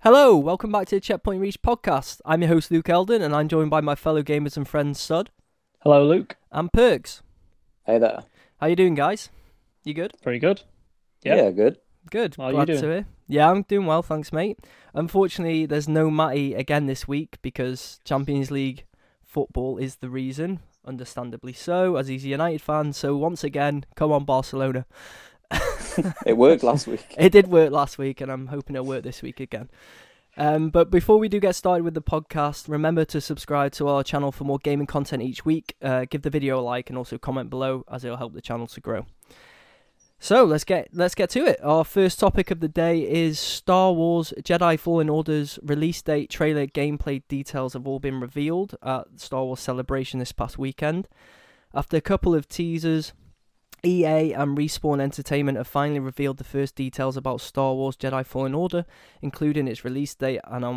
Hello, welcome back to the Checkpoint Reach podcast. I'm your host Luke Eldon and I'm joined by my fellow gamers and friends Sud. Hello Luke. And Perks. Hey there. How you doing guys? You good? Pretty good. Yeah good. Good. How glad to hear. Yeah, I'm doing well, thanks mate. Unfortunately, there's no Matty again this week because Champions League football is the reason, understandably so, as he's a United fan. So once again, come on Barcelona. It worked last week. It did work last week and I'm hoping it'll work this week again. But before we do get started with the podcast, remember to subscribe to our channel for more gaming content each week. Give the video a like and also comment below as it'll help the channel to grow. So let's get to it. Our first topic of the day is Star Wars Jedi Fallen Order's release date, trailer, gameplay details have all been revealed at Star Wars Celebration this past weekend. After a couple of teasers, EA and Respawn Entertainment have finally revealed the first details about Star Wars Jedi Fallen Order, including its release date and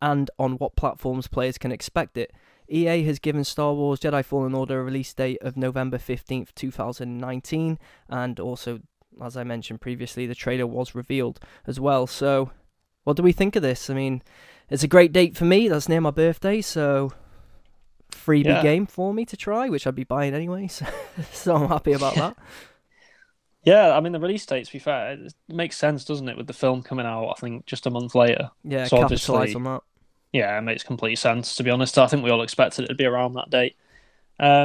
on what platforms players can expect it. EA has given Star Wars Jedi Fallen Order a release date of November 15th, 2019, and also, as I mentioned previously, the trailer was revealed as well. So, what do we think of this? I mean, it's a great date for me, that's near my birthday, so freebie game for me to try, which I'd be buying anyway, so I'm happy about that. Yeah, I mean, the release date, to be fair, it makes sense, doesn't it, with the film coming out, I think, just a month later. Yeah, so capitalise on that. Yeah, it makes complete sense, to be honest. I think we all expected it to be around that date. I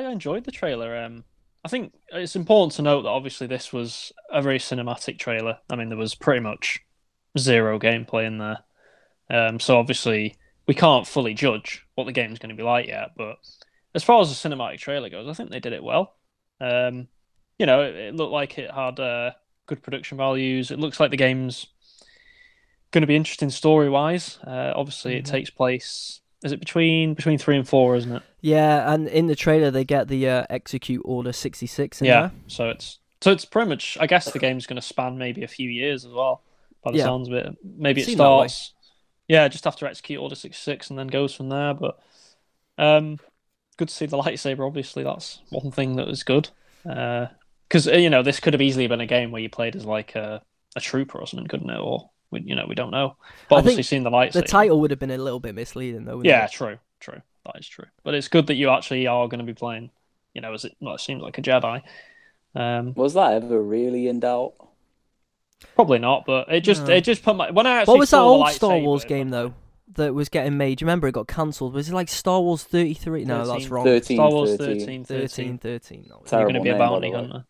enjoyed the trailer. I think it's important to note that obviously this was a very cinematic trailer. I mean, there was pretty much zero gameplay in there. So obviously we can't fully judge what the game's going to be like yet. But as far as the cinematic trailer goes, I think they did it well. It looked like it had good production values. It looks like the game's going to be interesting story-wise. Obviously, it takes place. Is it between 3 and 4, isn't it? Yeah, and in the trailer they get the Execute Order 66. In there. So it's pretty much. I guess the game's going to span maybe a few years as well. By the sounds of it, maybe it starts. Yeah, just after Execute Order 66, and then goes from there. But good to see the lightsaber. Obviously, that's one thing that was good. Because this could have easily been a game where you played as like a trooper or something, couldn't it? Or we don't know. But obviously seeing the lights. The title would have been a little bit misleading though. Yeah, true. That is true. But it's good that you actually are going to be playing, as it seems like a Jedi. Was that ever really in doubt? Probably not, but it just put my... When I actually what was that old Star Wars game though that was getting made? Do you remember it got cancelled? Was it like Star Wars 33? No, that's wrong. Star Wars 13. You're going to be a bounty hunter.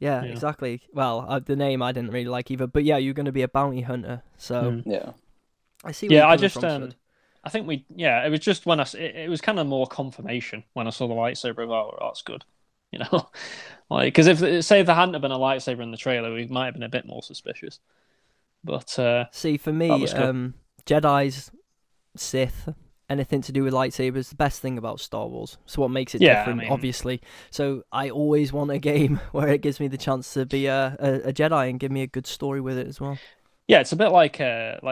Yeah, exactly. Well, the name I didn't really like either, but yeah, you're going to be a bounty hunter. So I see. Where you're coming from, I think it was just when it was kind of more confirmation when I saw the lightsaber. Oh, that's good. Because if there hadn't have been a lightsaber in the trailer, we might have been a bit more suspicious. But for me, Jedi's, Sith, anything to do with lightsabers, the best thing about Star Wars. So what makes it different, obviously. So I always want a game where it gives me the chance to be a Jedi and give me a good story with it as well. Yeah, it's a bit like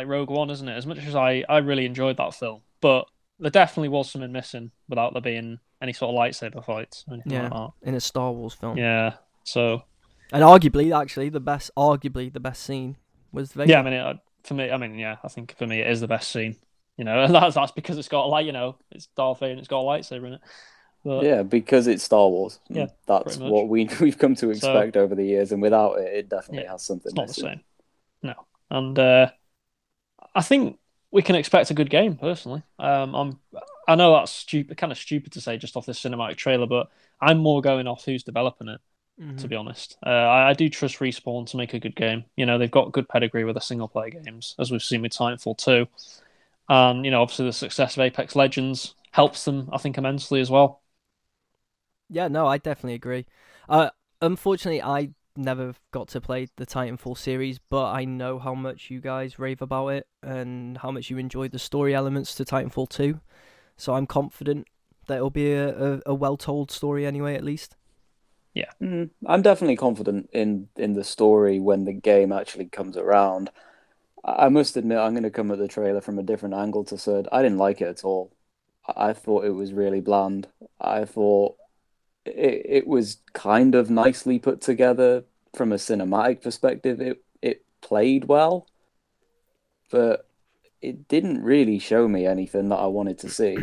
Rogue One, isn't it? As much as I really enjoyed that film, but there definitely was something missing without there being any sort of lightsaber fights or anything like that. In a Star Wars film. Yeah, so... And arguably the best scene was Vader. Yeah, I think for me it is the best scene. That's because it's got it's Darth Vader and it's got a lightsaber in it. But, because it's Star Wars. Yeah, that's what we've come to expect over the years, and without it, it definitely has something. It's not the same. No, and I think we can expect a good game. Personally, I know that's kind of stupid to say just off this cinematic trailer, but I'm more going off who's developing it. Mm-hmm. To be honest, I do trust Respawn to make a good game. They've got good pedigree with the single player games, as we've seen with Titanfall 2. And, obviously the success of Apex Legends helps them, I think, immensely as well. Yeah, no, I definitely agree. Unfortunately, I never got to play the Titanfall series, but I know how much you guys rave about it and how much you enjoyed the story elements to Titanfall 2. So I'm confident that it'll be a well-told story anyway, at least. Yeah. Mm-hmm. I'm definitely confident in the story when the game actually comes around. I must admit, I'm going to come at the trailer from a different angle to Sud. I didn't like it at all. I thought it was really bland. I thought it was kind of nicely put together from a cinematic perspective. It played well, but it didn't really show me anything that I wanted to see.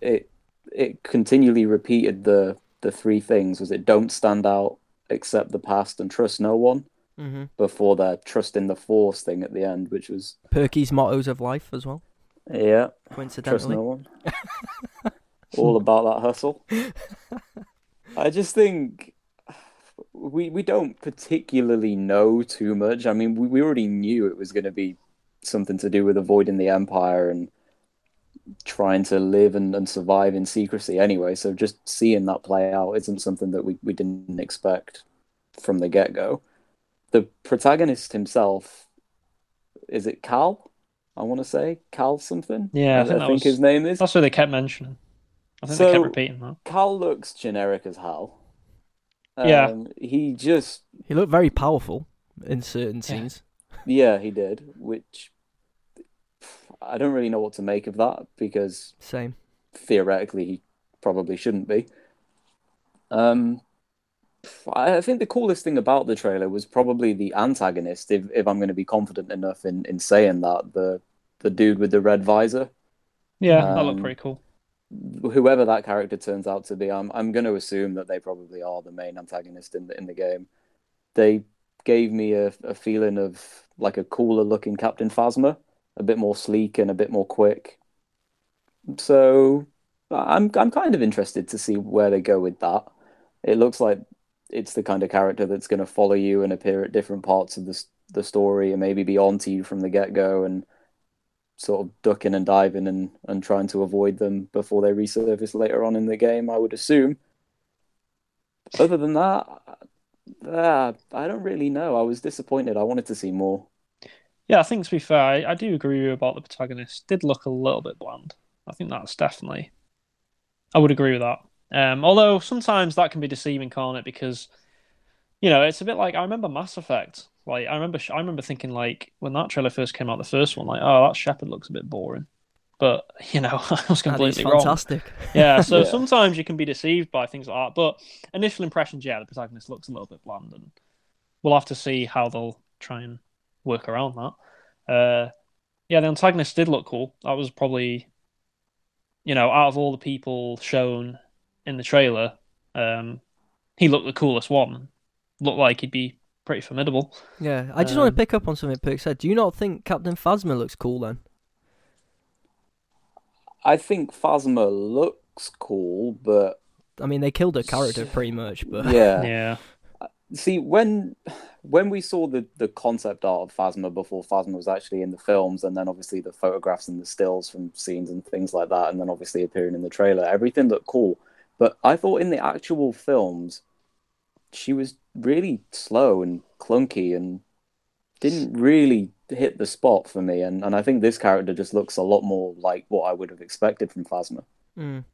It continually repeated the three things: was it don't stand out, accept the past, and trust no one. Mm-hmm. Before their trust in the Force thing at the end, which was Perky's mottos of life as well. Yeah, coincidentally, trust no one. All about that hustle. I just think we don't particularly know too much. I mean, we already knew it was going to be something to do with avoiding the Empire and trying to live and survive in secrecy anyway. So just seeing that play out isn't something that we didn't expect from the get-go. The protagonist himself, is it Cal? I want to say Cal something. Yeah, I think his name is. That's what they kept mentioning. I think they kept repeating that. Cal looks generic as hell. Yeah, he looked very powerful in certain scenes. Yeah, he did. Which I don't really know what to make of that, because same. Theoretically, he probably shouldn't be. I think the coolest thing about the trailer was probably the antagonist, if I'm going to be confident enough in saying that, the dude with the red visor. Yeah, that looked pretty cool. Whoever that character turns out to be, I'm going to assume that they probably are the main antagonist in the game. They gave me a feeling of like a cooler looking Captain Phasma, a bit more sleek and a bit more quick. So I'm kind of interested to see where they go with that. It looks like it's the kind of character that's going to follow you and appear at different parts of the story and maybe be onto you from the get-go and sort of ducking and diving and trying to avoid them before they resurface later on in the game, I would assume. Other than that, I don't really know. I was disappointed. I wanted to see more. Yeah, I think to be fair, I do agree with you about the protagonist. Did look a little bit bland. I think that's definitely... I would agree with that. Although sometimes that can be deceiving, can't it? Because, you know, it's a bit like I remember Mass Effect. Like I remember thinking, like, when that trailer first came out, the first one, like, oh, that Shepard looks a bit boring. But, you know, I was completely wrong. Fantastic. Yeah. So sometimes you can be deceived by things like that. But initial impressions, yeah, the protagonist looks a little bit bland, and we'll have to see how they'll try and work around that. The antagonist did look cool. That was probably, you know, out of all the people shown in the trailer, he looked the coolest one. Looked like he'd be pretty formidable. Yeah, I just want to pick up on something Perk said. Do you not think Captain Phasma looks cool then? I think Phasma looks cool, but... I mean, they killed her character pretty much, but... Yeah. See, when we saw the concept art of Phasma before Phasma was actually in the films, and then obviously the photographs and the stills from scenes and things like that, and then obviously appearing in the trailer, everything looked cool. But I thought in the actual films, she was really slow and clunky and didn't really hit the spot for me. And I think this character just looks a lot more like what I would have expected from Phasma. Mm.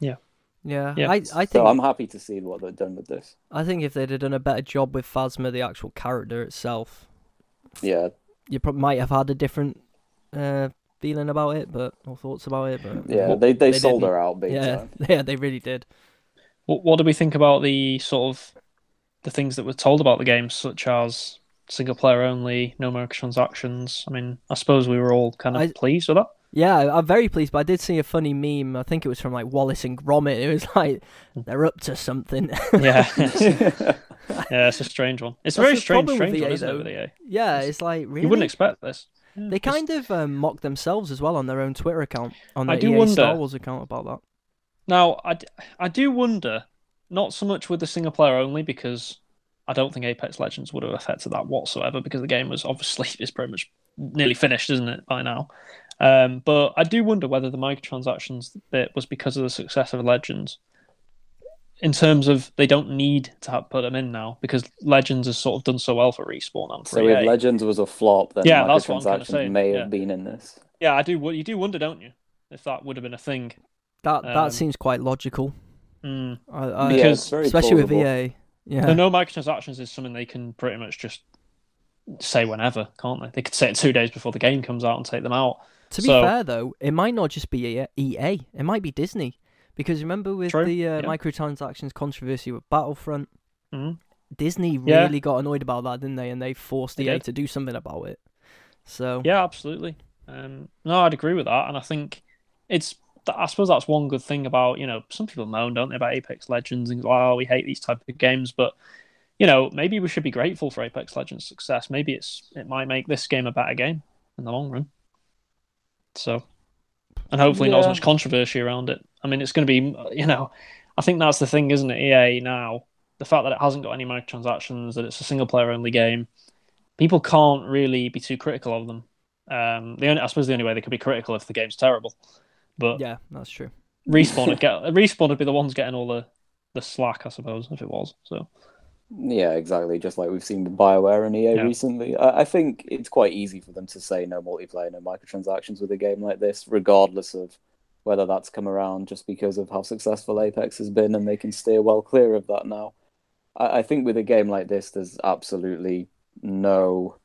Yeah. I think, so I'm happy to see what they've done with this. I think if they'd have done a better job with Phasma, the actual character itself, you probably might have had a different feeling about it, or thoughts about it. But they sold her out big time. Yeah, they really did. What do we think about the sort of the things that were told about the game, such as single player only, no microtransactions? I mean, I suppose we were all kind of pleased with that. Yeah, I'm very pleased, but I did see a funny meme. I think it was from like Wallace and Gromit. It was like, they're up to something. Yeah, it's a strange one. That's very strange one, isn't it, with EA? Yeah, it's like, really? You wouldn't expect this. Yeah, they kind of mock themselves as well on their own Twitter account, on their EA Star Wars account about that. Now, I do wonder, not so much with the single player only, because I don't think Apex Legends would have affected that whatsoever, because the game was obviously is pretty much nearly finished, isn't it, by now? But I do wonder whether the microtransactions bit was because of the success of Legends, in terms of they don't need to have put them in now, because Legends has sort of done so well for Respawn and for EA. So if Legends was a flop, then microtransactions may have been in this. Yeah, you do wonder, don't you, if that would have been a thing. That seems quite logical. Mm. Because especially plausible. With EA. Yeah. The no microtransactions is something they can pretty much just say whenever, can't they? They could say it 2 days before the game comes out and take them out. To be fair, though, it might not just be EA. It might be Disney. Because remember with the microtransactions controversy with Battlefront, Disney really got annoyed about that, didn't they? And they forced EA to do something about it. So yeah, absolutely. No, I'd agree with that. And I think it's... I suppose that's one good thing about, you know, some people moan, don't they, about Apex Legends and, oh, we hate these type of games. But, you know, maybe we should be grateful for Apex Legends' success. Maybe it might make this game a better game in the long run. So, and hopefully not as much controversy around it. I mean, it's going to be, you know, I think that's the thing, isn't it, EA now? The fact that it hasn't got any microtransactions, that it's a single-player only game, people can't really be too critical of them. I suppose the only way they could be critical if the game's terrible. But yeah, that's true. Respawn would be the ones getting all the slack, I suppose, if it was. So yeah, exactly. Just like we've seen with BioWare and EA recently. I think it's quite easy for them to say no multiplayer, no microtransactions with a game like this, regardless of whether that's come around just because of how successful Apex has been, and they can steer well clear of that now. I think with a game like this, there's absolutely no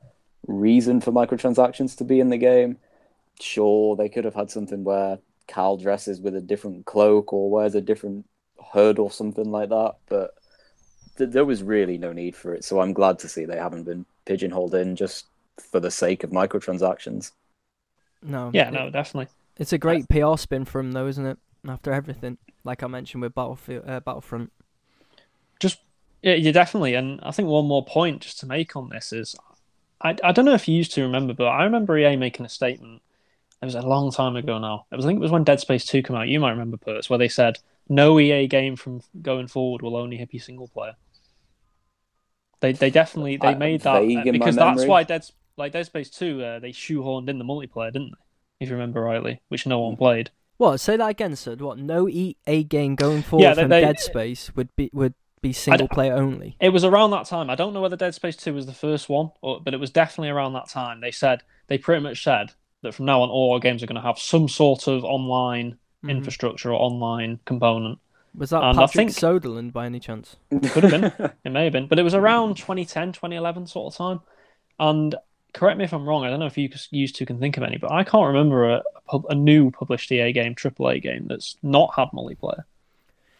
reason for microtransactions to be in the game. Sure, they could have had something where Cal dresses with a different cloak or wears a different hood or something like that, but there was really no need for it, so I'm glad to see they haven't been pigeonholed in just for the sake of microtransactions. No. Yeah, no, definitely. It's a great PR spin for them, though, isn't it? After everything, like I mentioned with Battlefront. Yeah, definitely, and I think one more point just to make on this is, I don't know if you used to remember, but I remember EA making a statement. It was a long time ago now. I think it was when Dead Space 2 came out. You might remember, Pertz, where they said, no EA game from going forward will only hit you single player. They definitely made that because that's why Dead Space 2 they shoehorned in the multiplayer, didn't they? If you remember rightly, which no one played. What? Say that again, Sid. What? No EA game going forward from Dead Space would be single player only. It was around that time. I don't know whether Dead Space 2 was the first one, but it was definitely around that time. They pretty much said that from now on, all our games are going to have some sort of online infrastructure or online component. Was that Patrick Soderlund by any chance? Could have been. It may have been. But it was around 2010, 2011 sort of time. And correct me if I'm wrong, I don't know if you used to can think of any, but I can't remember a new published EA game, AAA game, that's not had multiplayer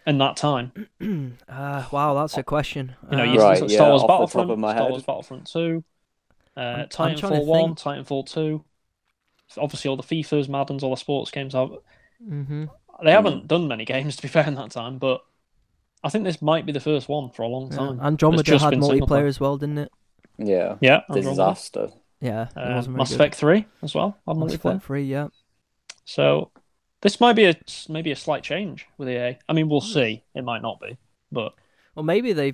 in that time. Wow, that's a question. Star Wars Battlefront, Star Wars Battlefront 2, Titanfall 1, Titanfall 2. Obviously, all the FIFAs, Maddens, all the sports games have. They haven't done many games, to be fair, in that time, but I think this might be the first one for a long time. Andromeda had multiplayer as well, didn't it? Yeah. Disaster. Yeah. Mass Effect 3 as well. Mass Effect 3, yeah. So this might be maybe a slight change with EA. I mean, we'll see. It might not be, but well, maybe they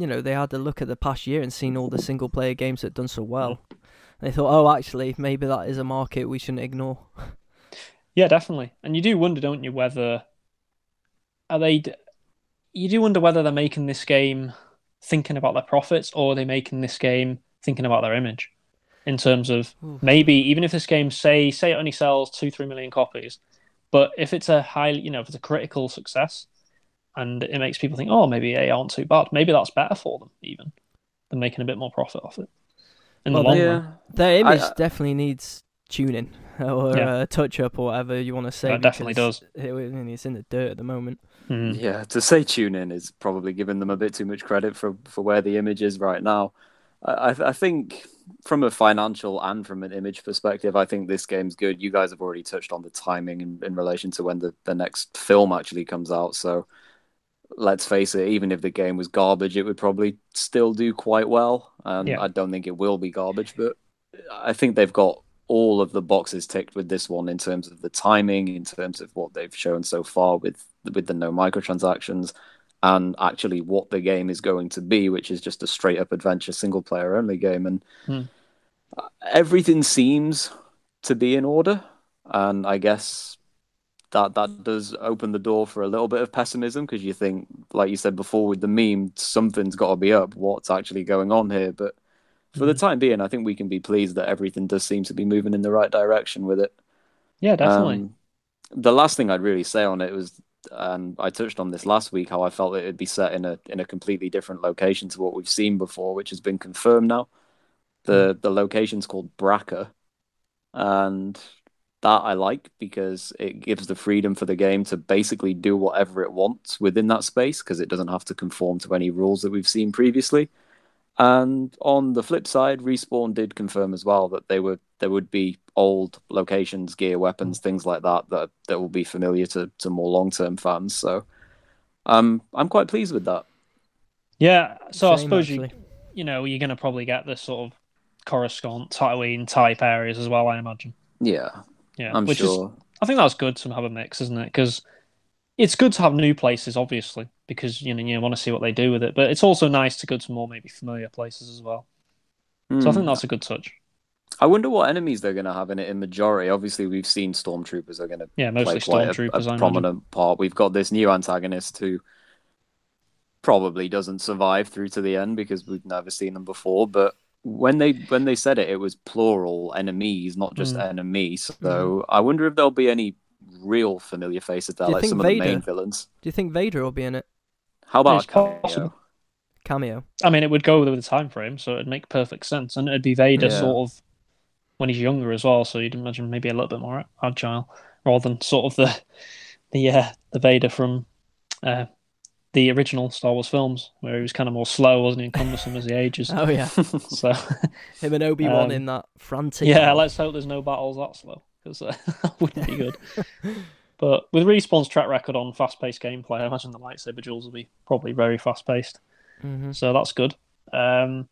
had to look at the past year and seen all the single player games that done so well. Yeah. They thought, oh, actually, maybe that is a market we shouldn't ignore. Yeah, definitely. And you do wonder, don't you, whether they're making this game thinking about their profits, or are they making this game thinking about their image? In terms of maybe even if this game say it only sells 2-3 million copies, but if it's if it's a critical success and it makes people think, oh, maybe they aren't too bad, maybe that's better for them even than making a bit more profit off it. In the long run. Their image definitely needs tuning or touch-up or whatever you want to say. It definitely does. It's in the dirt at the moment. Yeah, to say tune-in is probably giving them a bit too much credit for where the image is right now. I think from a financial and from an image perspective, I think this game's good. You guys have already touched on the timing in relation to when the next film actually comes out, so let's face it, even if the game was garbage, it would probably still do quite well. I don't think it will be garbage, but I think they've got all of the boxes ticked with this one in terms of the timing, in terms of what they've shown so far with the no microtransactions, and actually what the game is going to be, which is just a straight-up adventure single-player-only game. And everything seems to be in order, and I guess that does open the door for a little bit of pessimism, because you think, like you said before with the meme, something's got to be up, what's actually going on here? But for the time being, I think we can be pleased that everything does seem to be moving in the right direction with it. Yeah, definitely. The last thing I'd really say on it was, and I touched on this last week, how I felt that it'd be set in a completely different location to what we've seen before, which has been confirmed now. The location's called Bracca, and That I like, because it gives the freedom for the game to basically do whatever it wants within that space, because it doesn't have to conform to any rules that we've seen previously. And on the flip side, Respawn did confirm as well that there would be old locations, gear, weapons, things like that will be familiar to more long-term fans. So I'm quite pleased with that. Yeah, so same, I suppose you know you're going to probably get this sort of Coruscant, Tatooine type areas as well, I imagine. Yeah, I'm sure. I think that's good to have a mix, isn't it? Because it's good to have new places, obviously, because you want to see what they do with it. But it's also nice to go to more maybe familiar places as well. So I think that's a good touch. I wonder what enemies they're going to have in it in majority. Obviously, we've seen Stormtroopers are going to play quite a prominent part. We've got this new antagonist who probably doesn't survive through to the end because we've never seen them before, but when they said it, it was plural enemies, not just enemy. So I wonder if there'll be any real familiar faces there, like some of the main villains. Do you think Vader will be in it? How about a cameo? I mean, it would go with the time frame, so it'd make perfect sense, and it'd be Vader sort of when he's younger as well. So you'd imagine maybe a little bit more agile, rather than sort of the Vader from the original Star Wars films, where he was kind of more slow, wasn't he, and cumbersome as he ages. Oh, yeah. So him and Obi-Wan in that frantic... Yeah, let's hope there's no battles that slow, because that wouldn't be good. But with Respawn's track record on fast-paced gameplay, I imagine the lightsaber duels will be probably very fast-paced. Mm-hmm. So that's good. But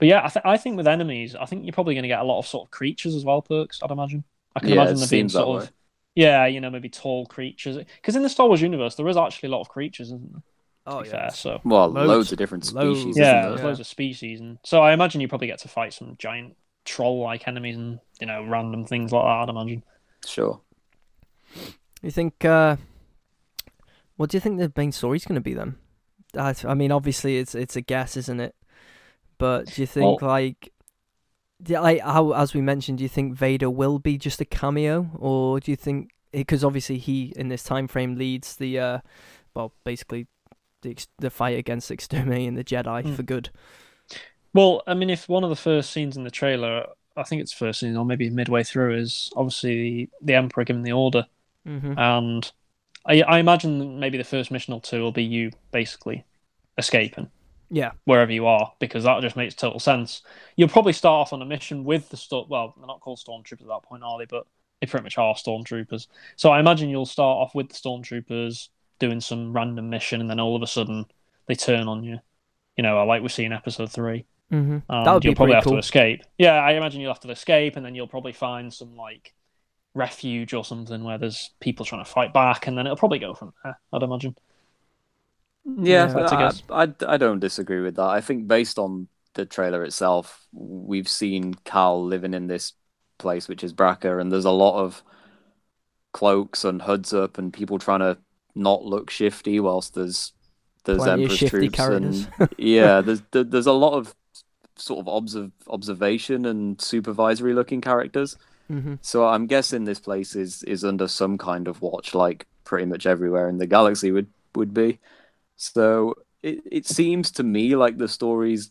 yeah, I think with enemies, I think you're probably going to get a lot of sort of creatures as well, perks, I'd imagine. I can imagine there being sort of... Yeah, maybe tall creatures. Because in the Star Wars universe, there is actually a lot of creatures, isn't there? Oh, yeah. Fair. So, loads of different species. Yeah, there's loads of species. And so I imagine you probably get to fight some giant troll-like enemies and, random things like that, I'd imagine. Sure. You think... what do you think the main story's going to be, then? I mean, obviously, it's a guess, isn't it? But do you think, as we mentioned, do you think Vader will be just a cameo, or do you think, because obviously he in this time frame leads the, basically the fight against exterminating the Jedi for good? Well, I mean, if one of the first scenes in the trailer, I think it's first scene or maybe midway through, is obviously the Emperor giving the order, and I imagine maybe the first mission or two will be you basically escaping. Yeah, wherever you are, because that just makes total sense. You'll probably start off on a mission with the well, they're not called Stormtroopers at that point, are they? But they pretty much are Stormtroopers. So I imagine you'll start off with the Stormtroopers doing some random mission, and then all of a sudden they turn on you. Like we see in Episode 3. That would be pretty cool. You'll probably have to escape. Yeah, I imagine you'll have to escape, and then you'll probably find some refuge or something where there's people trying to fight back, and then it'll probably go from there, I'd imagine. Yeah, I don't disagree with that. I think based on the trailer itself, we've seen Cal living in this place, which is Bracca, and there's a lot of cloaks and hoods up and people trying to not look shifty whilst there's Emperor's troops. Characters. And, there's a lot of sort of observation and supervisory looking characters. So I'm guessing this place is under some kind of watch, like pretty much everywhere in the galaxy would be. So it seems to me like the story's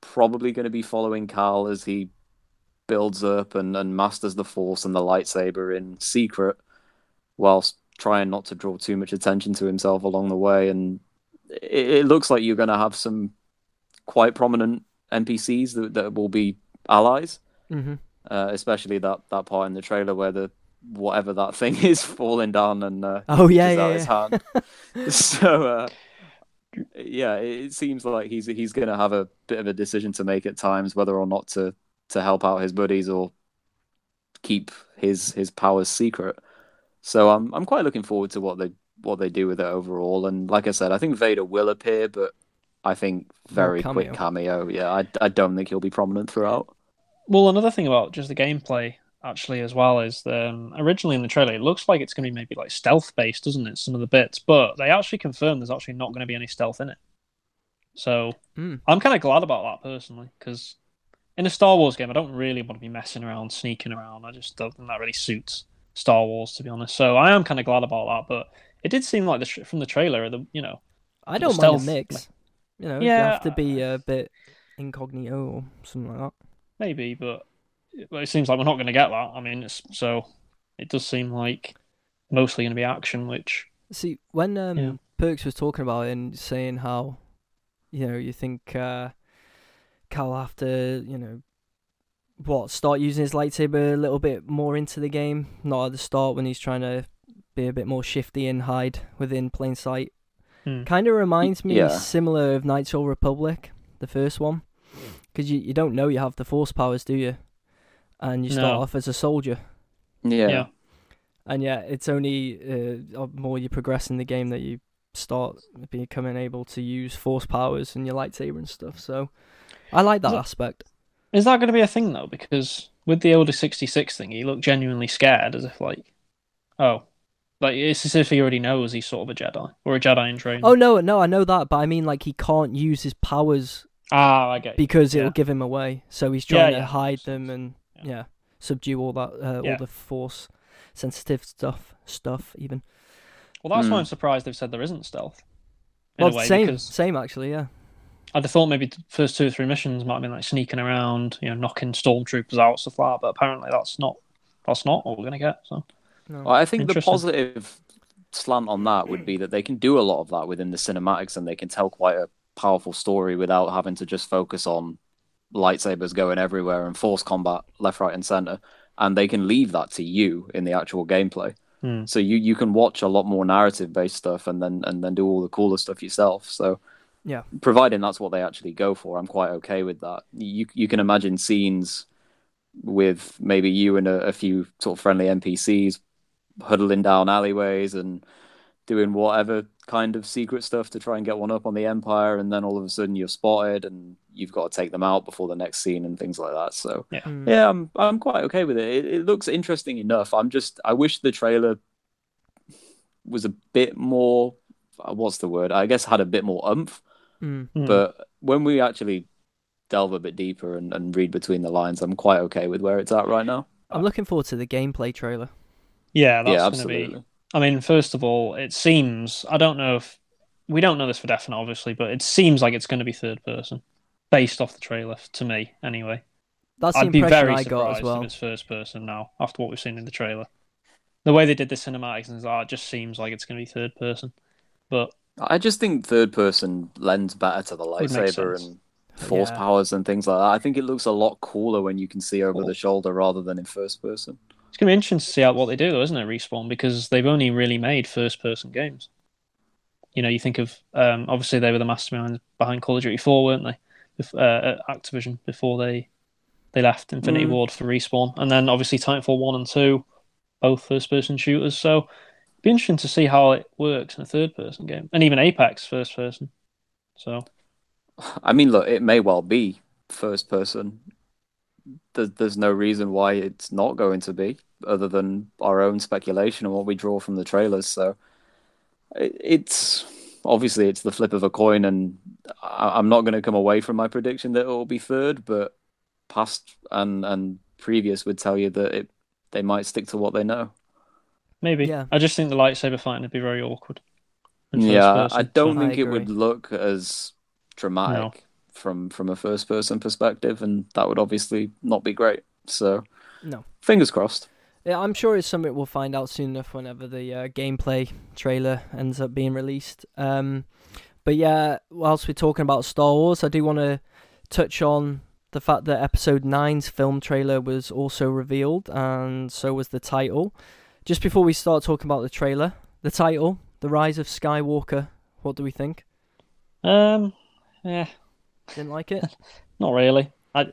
probably going to be following Cal as he builds up and masters the Force and the lightsaber in secret, whilst trying not to draw too much attention to himself along the way. And it looks like you're going to have some quite prominent NPCs that will be allies, especially that part in the trailer where the whatever that thing is falling down and out his hand. So... it seems like he's going to have a bit of a decision to make at times, whether or not to help out his buddies or keep his powers secret. So I'm quite looking forward to what they do with it overall. And like I said, I think Vader will appear, but I think very quick cameo. Yeah, I don't think he'll be prominent throughout. Well, another thing about just the gameplay actually as well is originally in the trailer it looks like it's going to be maybe stealth based, doesn't it, some of the bits, but they actually confirmed there's actually not going to be any stealth in it, so I'm kind of glad about that personally, because in a Star Wars game I don't really want to be messing around, sneaking around. I just don't think that really suits Star Wars, to be honest, so I am kind of glad about that. But it did seem like from the trailer I don't mind a mix, you have to be a bit incognito or something like that maybe, but it seems like we're not going to get that. I mean, so it does seem like mostly going to be action, which... See, when Perks was talking about it and saying how, you know, you think Cal will have to, you know, start using his lightsaber a little bit more into the game, not at the start when he's trying to be a bit more shifty and hide within plain sight. Kind of reminds me similar of Knights of Republic, the first one, because you don't know you have the Force powers, do you? And you start off as a soldier. Yeah. And it's only more you progress in the game that you start becoming able to use Force powers and your lightsaber and stuff. So I like that aspect. Is that going to be a thing, though? Because with the Order 66 thing, he looked genuinely scared, as if, like, it's as if he already knows he's sort of a Jedi, or a Jedi in training. Oh, no, I know that, but I mean, like, he can't use his powers I get you. Because it'll give him away. So he's trying to hide them and, subdue all that, all the Force-sensitive stuff, even. Well, that's why I'm surprised they've said there isn't stealth. Well, same, actually, yeah. I'd have thought maybe the first 2 or 3 missions might have been like sneaking around, you know, knocking stormtroopers out, stuff like that. But apparently, that's not what we're gonna get. So, well, I think the positive slant on that would be that they can do a lot of that within the cinematics, and they can tell quite a powerful story without having to just focus on lightsabers going everywhere and force combat left, right, and center. And they can leave that to you in the actual gameplay, so you can watch a lot more narrative-based stuff, and then do all the cooler stuff yourself. So. Yeah, providing that's what they actually go for, I'm quite okay with that. You can imagine scenes with maybe you and a few sort of friendly NPCs huddling down alleyways and doing whatever kind of secret stuff to try and get one up on the Empire, and then all of a sudden you're spotted and you've got to take them out before the next scene and things like that. So I'm quite okay with it. It looks interesting enough. I wish the trailer was a bit more. What's the word? I guess had a bit more oomph. But when we actually delve a bit deeper and read between the lines, I'm quite okay with where it's at right now. I'm looking forward to the gameplay trailer. Yeah, that's going to be... I mean, first of all, it seems... I don't know if... We don't know this for definite, obviously, but it seems like it's going to be third person, based off the trailer, to me, anyway. That's the impression I got as well. I'd be very surprised if it's first person now, after what we've seen in the trailer. The way they did the cinematics and it just seems like it's going to be third person. But... I just think third person lends better to the lightsaber and force powers and things like that. I think it looks a lot cooler when you can see over the shoulder rather than in first person. It's going to be interesting to see what they do, though, isn't it, Respawn? Because they've only really made first person games. You know, you think of, obviously, they were the mastermind behind Call of Duty 4, weren't they? At Activision before they left Infinity Ward for Respawn. And then, obviously, Titanfall 1 and 2, both first person shooters. So. Be interesting to see how it works in a third-person game, and even Apex first-person. So, I mean, look, it may well be first-person. There's no reason why it's not going to be, other than our own speculation and what we draw from the trailers. So, it's obviously it's the flip of a coin, and I'm not going to come away from my prediction that it will be third. But past and previous would tell you that they might stick to what they know. Maybe. Yeah. I just think the lightsaber fighting would be very awkward. Yeah, I don't think it would look as dramatic from a first-person perspective, and that would obviously not be great. So, fingers crossed. Yeah, I'm sure it's something we'll find out soon enough whenever the gameplay trailer ends up being released. But yeah, whilst we're talking about Star Wars, I do want to touch on the fact that Episode 9's film trailer was also revealed, and so was the title. Just before we start talking about the trailer, the title, The Rise of Skywalker, what do we think? Didn't like it? Not really. I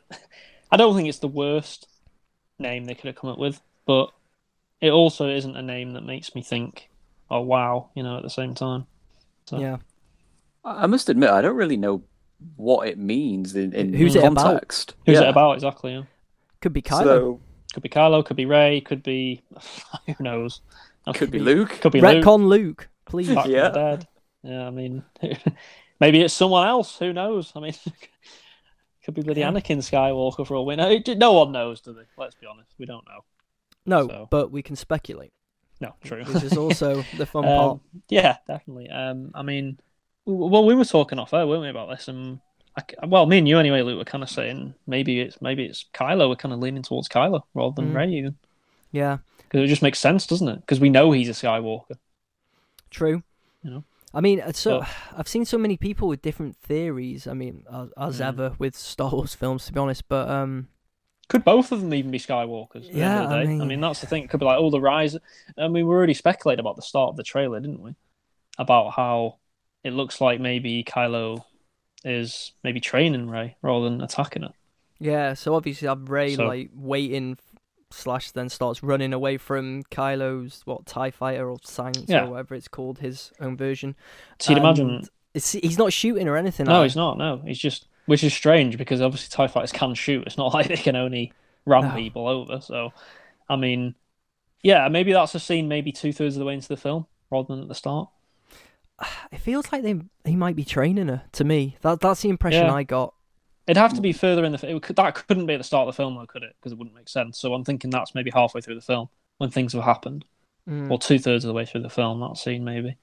don't think it's the worst name they could have come up with, but it also isn't a name that makes me think, oh wow, you know, at the same time. So. Yeah. I must admit, I don't really know what it means in who's context. Who's it about, exactly? Yeah. Could be Kylo. Could be Kylo, could be Rey, could be... Who knows? Could be Luke. Could be Retcon Luke, please. Yeah, I mean... Maybe it's someone else. Who knows? I mean, could be bloody Anakin Skywalker for all we know. No one knows, do they? Let's be honest. We don't know. No, so. But we can speculate. No, true. Which is also the fun part. Yeah, definitely. I mean... Well, we were talking off air, weren't we, about this? And me and you anyway, Luke, were kind of saying maybe it's Kylo. We're kind of leaning towards Kylo rather than Rey. Even Yeah. Because it just makes sense, doesn't it? Because we know he's a Skywalker. True. You know? I mean, so I've seen so many people with different theories. I mean, as ever with Star Wars films, to be honest. But could both of them even be Skywalkers? Yeah, I mean, that's the thing. It could be like all the rise. I mean, we already speculated about the start of the trailer, didn't we? About how it looks like maybe Kylo is maybe training Rey rather than attacking her. Yeah, so obviously have Rey like waiting. Slash then starts running away from Kylo's TIE fighter or Science or whatever it's called, his own version. So you'd imagine he's not shooting or anything. No, he's not. No, he's just, which is strange because obviously TIE fighters can shoot. It's not like they can only ram people over. So, I mean, yeah, maybe that's a scene maybe 2/3 of the way into the film rather than at the start. It feels like he might be training her. To me, that's the impression I got. It'd have to be further in the... That couldn't be at the start of the film, though, could it? Because it wouldn't make sense. So I'm thinking that's maybe halfway through the film, when things have happened. Or 2/3 of the way through the film, that scene, maybe.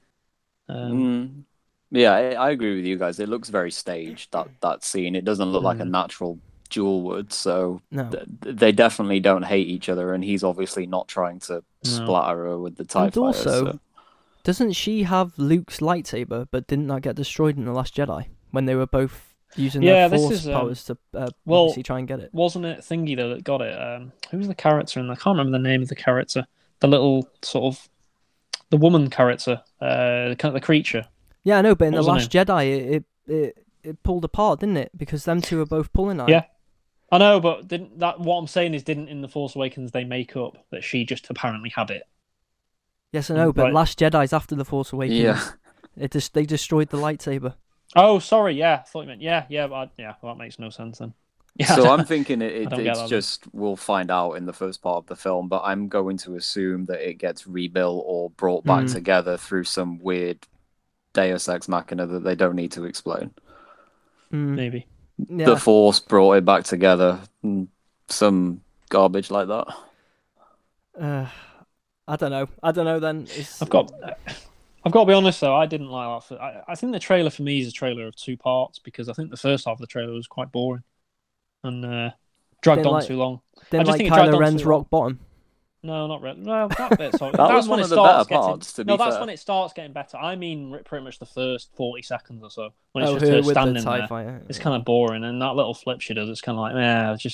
Yeah, I agree with you guys. It looks very staged, that scene. It doesn't look like a natural duel would, so... No. They definitely don't hate each other, and he's obviously not trying to splatter her with the TIE fighter. Also, doesn't she have Luke's lightsaber, but didn't that get destroyed in The Last Jedi? When they were both... using their force powers to obviously try and get it. Wasn't it Thingy, though, that got it? Who was the character in there? I can't remember the name of the character. The little, sort of... The woman character. The creature. Yeah, I know, but in The Last Jedi, it pulled apart, didn't it? Because them two are both pulling at it. Yeah. I know, but what I'm saying is, didn't in The Force Awakens they make up that she just apparently had it? Yes, I know, but Last Jedi's after The Force Awakens. Yeah. They destroyed the lightsaber. Oh, sorry, yeah. I thought you meant, well, that makes no sense then. Yeah. So I'm thinking it's just, we'll find out in the first part of the film, but I'm going to assume that it gets rebuilt or brought back together through some weird Deus Ex Machina that they don't need to explain. Maybe. Yeah. The Force brought it back together. Some garbage like that. I don't know then. I've got to be honest, though, I didn't like that. I think the trailer for me is a trailer of two parts because I think the first half of the trailer was quite boring and dragged on too long. Didn't I just think Kylo Ren's rock bottom? No, not really. No, that bit's that that's when it starts getting parts, to be fair. That's when it starts getting better. I mean, pretty much the first 40 seconds or so when it's just her standing there. Fighter. It's kind of boring, and that little flip she does, it's kind of like,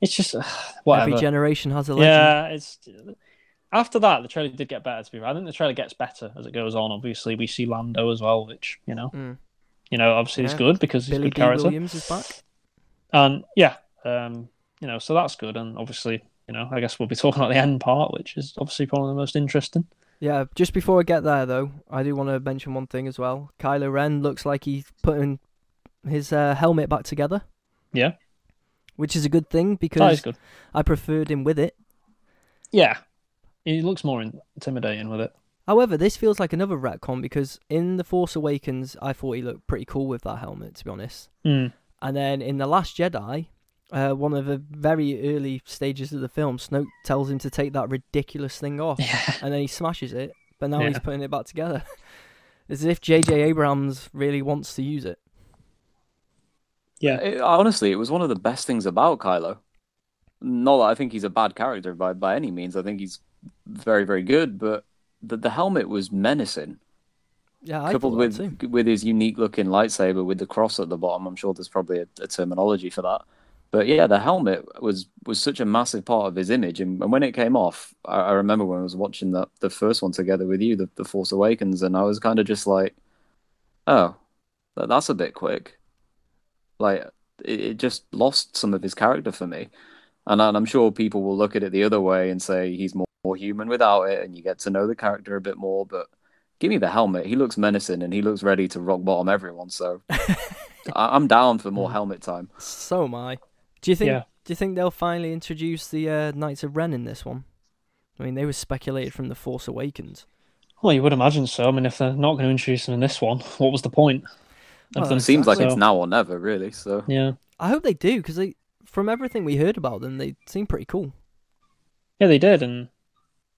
it's just whatever. Every generation has a legend. Yeah, it's. After that, the trailer did get better, to be fair. I think the trailer gets better as it goes on, obviously. We see Lando as well, which, obviously is good because he's a good character. Billy D. Williams is back. And, so that's good. And obviously, I guess we'll be talking about the end part, which is obviously probably the most interesting. Yeah, just before I get there, though, I do want to mention one thing as well. Kylo Ren looks like he's putting his helmet back together. Yeah. Which is a good thing because I preferred him with it. Yeah. He looks more intimidating with it. However, this feels like another retcon because in The Force Awakens, I thought he looked pretty cool with that helmet, to be honest. And then in The Last Jedi, one of the very early stages of the film, Snoke tells him to take that ridiculous thing off, and then he smashes it, but now he's putting it back together. As if J.J. Abrams really wants to use it. Yeah, honestly, it was one of the best things about Kylo. Not that I think he's a bad character by any means. I think he's very, very good, but the helmet was menacing. Yeah, coupled with his unique looking lightsaber with the cross at the bottom. I'm sure there's probably a terminology for that, but yeah, the helmet was such a massive part of his image, and when it came off, I remember when I was watching the first one together with you, the Force Awakens, and I was kind of just like, oh, that's a bit quick. Like it just lost some of his character for me, and I'm sure people will look at it the other way and say he's more human without it, and you get to know the character a bit more, but give me the helmet. He looks menacing and he looks ready to rock bottom everyone, so I'm down for more helmet time. So am I. Do you think they'll finally introduce the Knights of Ren in this one? I mean, they were speculated from The Force Awakens. Well, you would imagine so. I mean, if they're not going to introduce them in this one, what was the point? Well, it seems like it's now or never, really. So yeah, I hope they do, because from everything we heard about them, they seem pretty cool. Yeah, they did, and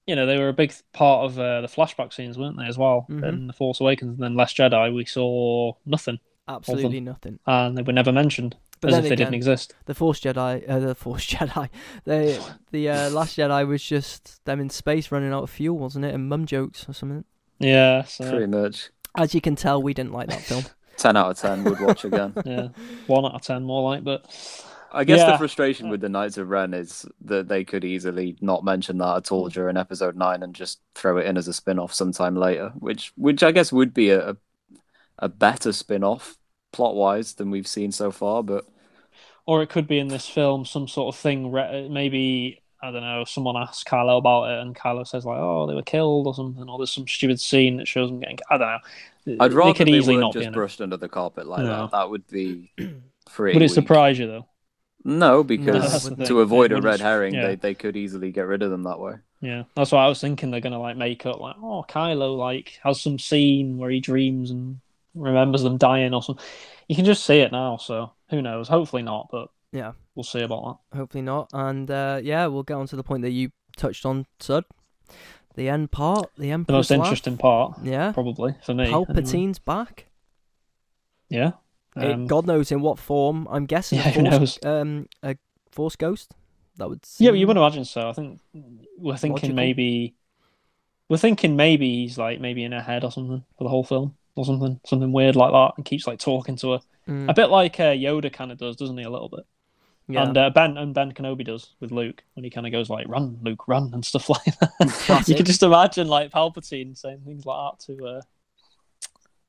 they were a big part of the flashback scenes, weren't they, as well? In The Force Awakens and then Last Jedi, we saw nothing. Absolutely nothing. And they were never mentioned. But as then if they again, didn't exist. The Force Jedi. The Last Jedi was just them in space running out of fuel, wasn't it? And mum jokes or something. Yeah, so. Pretty much. As you can tell, we didn't like that film. 10 out of 10 would watch again. Yeah, 1 out of 10 more like. But I guess the frustration with the Knights of Ren is that they could easily not mention that at all during Episode 9 and just throw it in as a spin-off sometime later, which I guess would be a better spin-off plot-wise than we've seen so far. But or it could be in this film some sort of thing. Maybe, I don't know, someone asks Kylo about it and Kylo says like, "Oh, they were killed" or something, or there's some stupid scene that shows them getting. I don't know. I'd rather they could easily not just brushed under the carpet like that. That would be pretty. Would it surprise you though? No, because to avoid a red herring, they could easily get rid of them that way. Yeah, that's what I was thinking. They're gonna like make up like, oh, Kylo like has some scene where he dreams and remembers them dying or something. You can just see it now, so who knows? Hopefully not, but yeah, we'll see about that. Hopefully not, and we'll get on to the point that you touched on, Sud. The end part, the most interesting part, yeah, probably for me. Palpatine's back. Yeah, God knows in what form. I'm guessing a Force ghost. That would seem... you would imagine so. I think we're thinking logical. maybe he's like maybe in her head or something for the whole film or something weird like that, and keeps like talking to her a bit like Yoda kind of does, doesn't he? A little bit. Yeah. And Ben Kenobi does with Luke when he kind of goes like, "Run, Luke, run," and stuff like that. You can just imagine like Palpatine saying things like that to.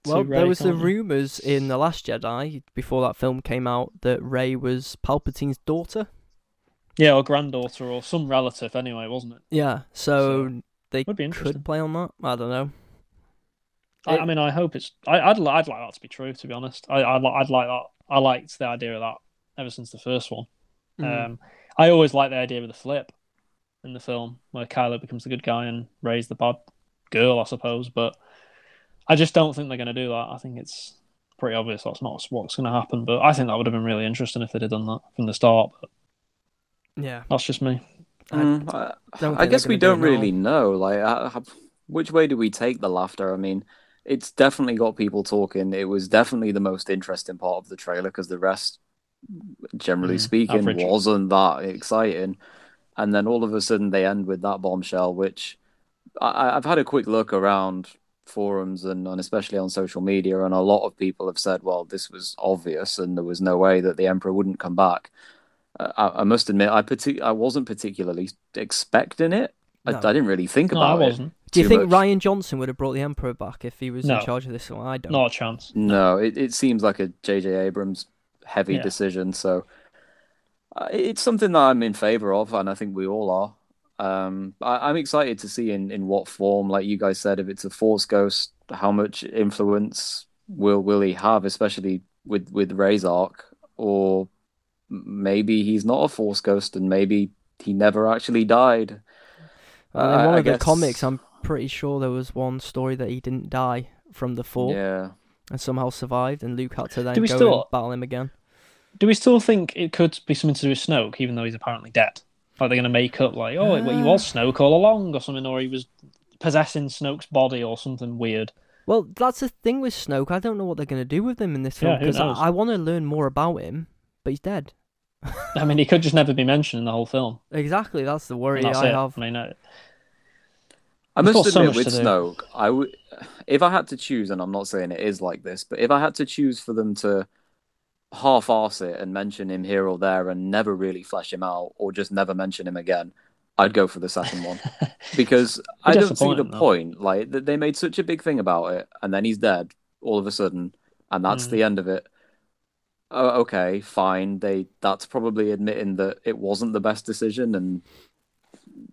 Well, Rey, there was the rumours in The Last Jedi before that film came out that Rey was Palpatine's daughter. Yeah, or granddaughter, or some relative anyway, wasn't it? Yeah, so they could play on that. I don't know. I mean, I hope it's. I'd like that to be true. To be honest, I'd like that. I liked the idea of that ever since the first one. I always like the idea of the flip in the film where Kylo becomes the good guy and Rey's the bad girl, I suppose, but I just don't think they're going to do that. I think it's pretty obvious that's not what's going to happen, but I think that would have been really interesting if they'd have done that from the start. But yeah, that's just me. I guess we don't really know like which way do we take the laughter. I mean, it's definitely got people talking. It was definitely the most interesting part of the trailer because the rest, generally speaking, average. Wasn't that exciting, and then all of a sudden they end with that bombshell, which I've had a quick look around forums and especially on social media, and a lot of people have said, well, this was obvious and there was no way that the Emperor wouldn't come back. I must admit I wasn't particularly expecting it. No. I didn't really think about it. Do you think Rian Johnson would have brought the Emperor back if he was in charge of this one? I don't. Not a chance. No, it seems like a J.J. Abrams heavy decision, so it's something that I'm in favor of, and I think we all are. I'm excited to see in what form, like you guys said, if it's a Force ghost, how much influence will he have, especially with Rey's arc, or maybe he's not a Force ghost and maybe he never actually died. In one of the comics, I'm pretty sure there was one story that he didn't die from the Fall. Yeah. And somehow survived, and Luke had to then go and battle him again. Do we still think it could be something to do with Snoke, even though he's apparently dead? Like they're going to make up, like, he was Snoke all along, or something, or he was possessing Snoke's body, or something weird. Well, that's the thing with Snoke. I don't know what they're going to do with him in this film, because I want to learn more about him, but he's dead. I mean, he could just never be mentioned in the whole film. Exactly, that's the worry I have. I mean, I must admit, with Snoke, if I had to choose, and I'm not saying it is like this, but if I had to choose for them to half-arse it and mention him here or there and never really flesh him out or just never mention him again, I'd go for the second one. Because I don't see the point. Like, they made such a big thing about it, and then he's dead all of a sudden, and that's the end of it. Oh, okay, fine. That's probably admitting that it wasn't the best decision and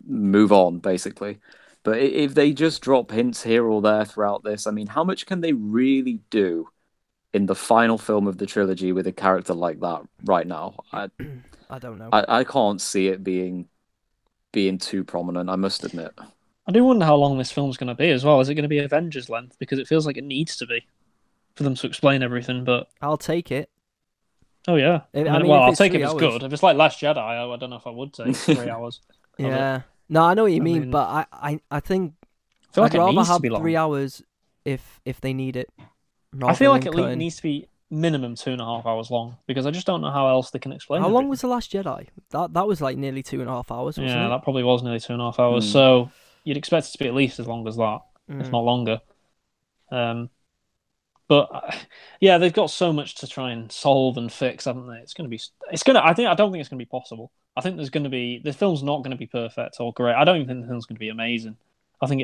move on, basically. But if they just drop hints here or there throughout this, I mean, how much can they really do in the final film of the trilogy with a character like that right now? I don't know. I can't see it being too prominent, I must admit. I do wonder how long this film's going to be as well. Is it going to be Avengers length? Because it feels like it needs to be for them to explain everything. But I'll take it. Oh, yeah. I'll take it if it's good. If it's like Last Jedi, I don't know if I would take 3 hours. Yeah. No, I know what you mean, but I think I feel like I'd rather have 3 hours if they need it. I feel like it needs to be minimum 2.5 hours long, because I just don't know how else they can explain it. How long was The Last Jedi? That was like nearly 2.5 hours, wasn't it? Yeah, that probably was nearly 2.5 hours. So you'd expect it to be at least as long as that, if not longer. But yeah, they've got so much to try and solve and fix, haven't they? I don't think it's gonna be possible. I think the film's not gonna be perfect or great. I don't even think the film's gonna be amazing. I think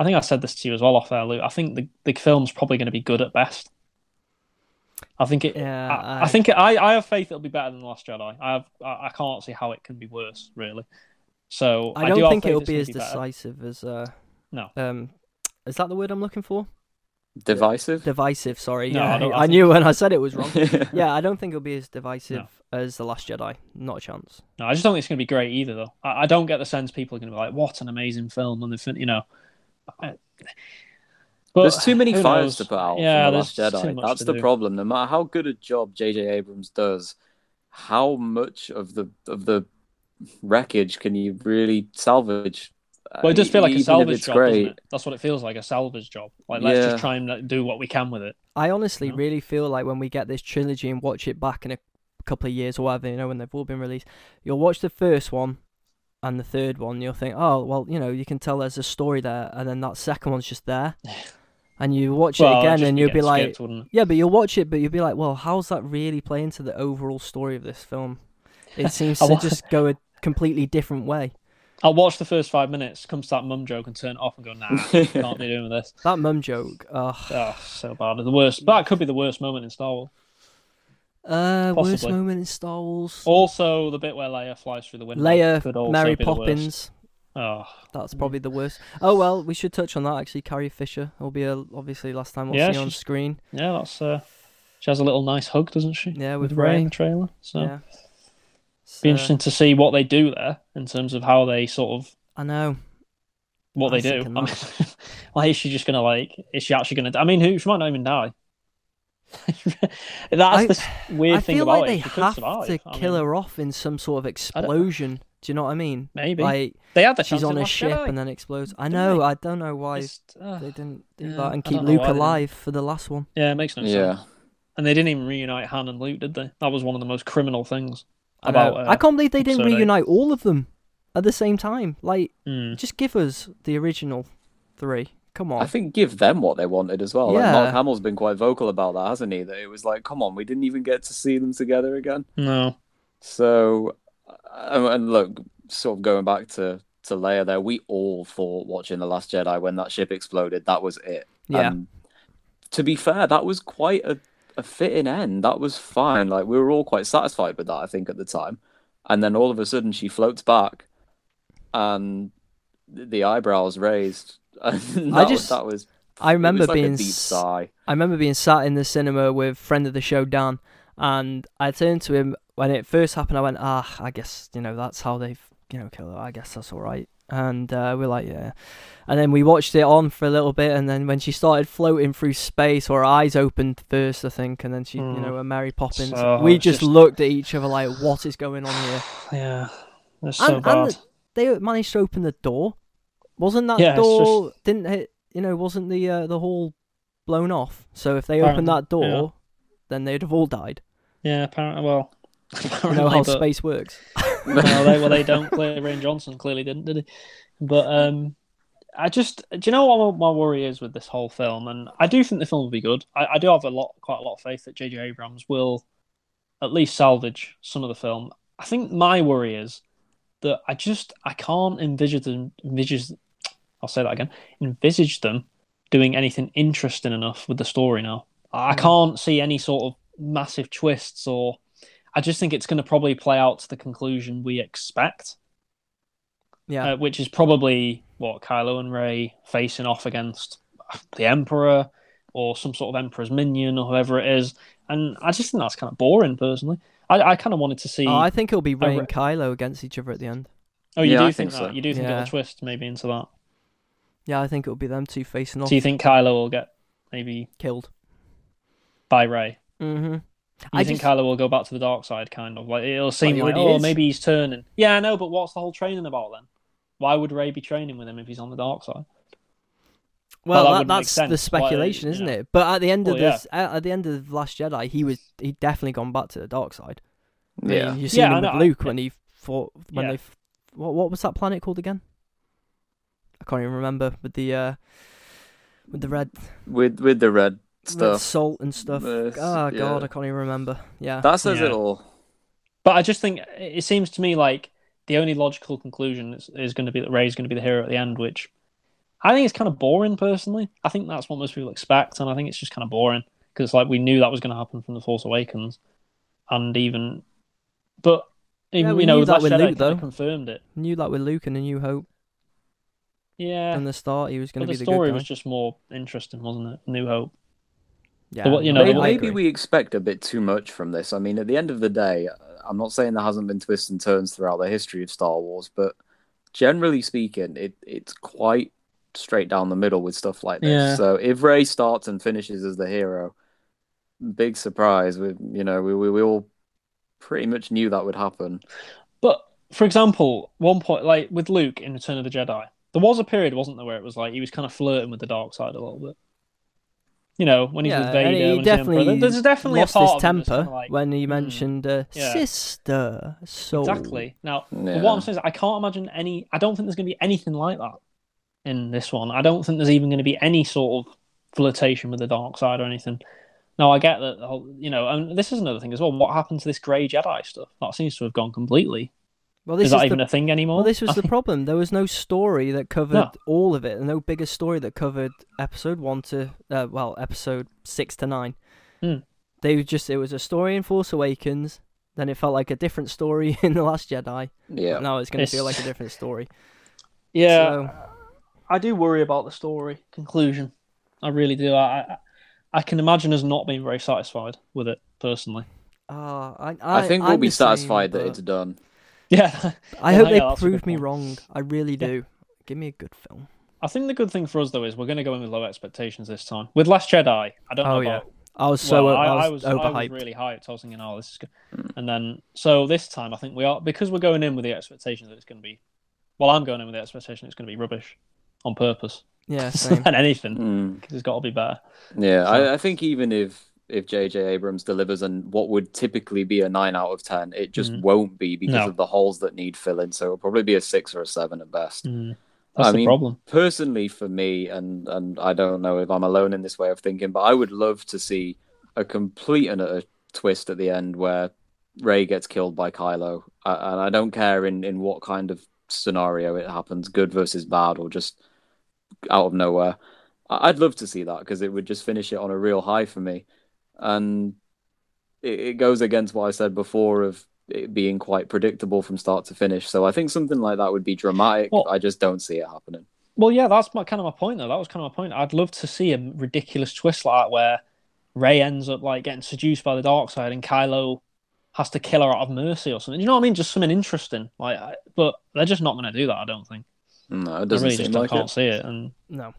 I said this to you as well off air, Luke. I think the film's probably gonna be good at best. I have faith it'll be better than The Last Jedi. I can't see how it can be worse, really. So I don't think it'll be as decisive as is that the word I'm looking for? Divisive? Divisive, sorry. No, yeah, I knew when I said it was wrong. Yeah, I don't think it'll be as divisive as The Last Jedi. Not a chance. No, I just don't think it's going to be great either, though. I don't get the sense people are going to be like, what an amazing film, and they think, you know... But there's too many fires to put out for The Last Jedi. That's the problem. No matter how good a job J.J. Abrams does, how much of the wreckage can you really salvage? Well, it does feel like a salvage job, doesn't it? That's what it feels like, a salvage job. Like, let's just try and do what we can with it. I honestly really feel like when we get this trilogy and watch it back in a couple of years or whatever, you know, when they've all been released, you'll watch the first one and the third one, you'll think, oh, well, you know, you can tell there's a story there, and then that second one's just there. And you watch it again and you'll be like... Skipped, yeah, but you'll watch it, but you'll be like, well, how's that really play into the overall story of this film? It seems to just go a completely different way. I'll watch the first 5 minutes, come to that mum joke and turn it off and go, nah, can't be doing with this. That mum joke. Oh, so bad. The worst. That could be the worst moment in Star Wars. Worst moment in Star Wars. Also, the bit where Leia flies through the window. Leia, could also Mary Poppins. Oh, that's probably the worst. Oh, well, we should touch on that, actually. Carrie Fisher will be, obviously, last time we'll see her on screen. Yeah, that's... she has a little nice hug, doesn't she? Yeah, with Rey in the trailer. So. Yeah. It'd be interesting to see what they do there in terms of how they sort of... I know. What they do. I mean, like, is she just going to, like... Is she actually going to... I mean, she might not even die. That's the weird thing about it. I feel like they have to kill her off in some sort of explosion. Do you know what I mean? Maybe. Like, they had the chance. She's on a ship and then explodes. I know. I don't know why they didn't do that and keep Luke alive for the last one. Yeah, it makes no sense. And they didn't even reunite Han and Luke, did they? That was one of the most criminal things. I can't believe they didn't reunite all of them at the same time. Like, just give us the original three. Come on. I think give them what they wanted as well. Yeah. Like, Mark Hamill's been quite vocal about that, hasn't he? That it was like, come on, we didn't even get to see them together again. No. So, and look, sort of going back to Leia there, we all thought watching The Last Jedi when that ship exploded, that was it. Yeah. And to be fair, that was quite a fitting end. That was fine. Like, we were all quite satisfied with that, I think, at the time. And then all of a sudden she floats back and the eyebrows raised. I remember like being a deep sigh. I remember being sat in the cinema with friend of the show Dan, and I turned to him when it first happened. I went, I guess, you know, that's how they've, you know, killed her. I guess that's all right. And we're like, yeah. And then we watched it on for a little bit, and then when she started floating through space, or her eyes opened first, I think, and then she, you know, a Mary Poppins. So, we just looked at each other like, what is going on here? Yeah, that's so bad. And they managed to open the door. Wasn't that door, didn't hit, you know, wasn't the hall blown off? So if they opened that door, then they'd have all died. Yeah, apparently, well... You know how space works. They don't. Rian Johnson clearly didn't, did he? But do you know what my worry is with this whole film? And I do think the film will be good. I do have quite a lot of faith that J.J. Abrams will at least salvage some of the film. I think my worry is that I can't envisage them doing anything interesting enough with the story now. I can't see any sort of massive twists or. I just think it's going to probably play out to the conclusion we expect. Yeah. Which is probably, Kylo and Rey facing off against the Emperor or some sort of Emperor's minion or whoever it is. And I just think that's kind of boring, personally. I kind of wanted to see... Oh, I think it'll be Rey and Kylo against each other at the end. Oh, you do think so? You do think it'll twist maybe into that? Yeah, I think it'll be them two facing off. Do you think Kylo will get maybe... Killed. By Rey? Mm-hmm. I think Kylo will go back to the dark side, kind of. Like, it'll seem like, maybe he's turning. Yeah, I know, but what's the whole training about then? Why would Rey be training with him if he's on the dark side? Well, that's the speculation, isn't it? But at the end of this, at the end of Last Jedi, he'd definitely gone back to the dark side. Yeah, you see him with Luke when he fought when they what was that planet called again? I can't even remember. With the red stuff, red salt and stuff. God, I can't even remember. Yeah, that says it all. But I just think it seems to me like the only logical conclusion is going to be that Rey's going to be the hero at the end, which I think it's kind of boring, personally. I think that's what most people expect, and I think it's just kind of boring because, like, we knew that was going to happen from The Force Awakens, and even, but even we know that with Luke, though, confirmed it. Knew that with Luke and A New Hope. Yeah, and the start he was going to be the good guy. The story was just more interesting, wasn't it? New Hope. Yeah, so, you know, maybe we expect a bit too much from this. I mean, at the end of the day, I'm not saying there hasn't been twists and turns throughout the history of Star Wars, but generally speaking, it's quite straight down the middle with stuff like this. Yeah. So if Rey starts and finishes as the hero, big surprise. We all pretty much knew that would happen. But for example, one point, like with Luke in Return of the Jedi, there was a period, wasn't there, where it was like he was kind of flirting with the dark side a little bit. You know, when he's with Vader, he definitely there's definitely lost a part his temper like, when he mentioned sister. So exactly. Now, what I'm saying is, I can't imagine any. I don't think there's going to be anything like that in this one. I don't think there's even going to be any sort of flirtation with the dark side or anything. Now, I get that, you know, and this is another thing as well. What happened to this Grey Jedi stuff? That seems to have gone completely. Well, this is that even a thing anymore? Well, this was the problem. There was no story that covered all of it, and no bigger story that covered episode 6 to 9. It was a story in Force Awakens, then it felt like a different story in The Last Jedi. Yeah. Now it's going to feel like a different story. Yeah. So, I do worry about the story conclusion. I really do. I can imagine us not being very satisfied with it, personally. I think we'll be satisfied that it's done. Yeah, I hope they prove me wrong. I really do. Yeah. Give me a good film. I think the good thing for us though is we're going to go in with low expectations this time. With Last Jedi, I don't know. Oh yeah, I was overhyped. I was really hyped. I was thinking, oh, this is good. And then so this time, I think we are, because we're going in with the expectation that it's going to be. Well, I'm going in with the expectation it's going to be rubbish, on purpose. Yeah, same. And anything because it's got to be better. Yeah, so. I think even if J.J. Abrams delivers and what would typically be a 9 out of 10, it just won't be because of the holes that need filling. So it'll probably be a 6 or a 7 at best. That's the problem. Personally, for me, and I don't know if I'm alone in this way of thinking, but I would love to see a complete and utter twist at the end where Rey gets killed by Kylo. And I don't care in what kind of scenario it happens, good versus bad or just out of nowhere. I'd love to see that because it would just finish it on a real high for me. And it goes against what I said before of it being quite predictable from start to finish. So I think something like that would be dramatic. Well, I just don't see it happening. Well, yeah, that's kind of my point, though. That was kind of my point. I'd love to see a ridiculous twist like that where Rey ends up like getting seduced by the dark side and Kylo has to kill her out of mercy or something. You know what I mean? Just something interesting. But they're just not going to do that, I don't think. No, it doesn't really seem like it. I really just can't see it. And no.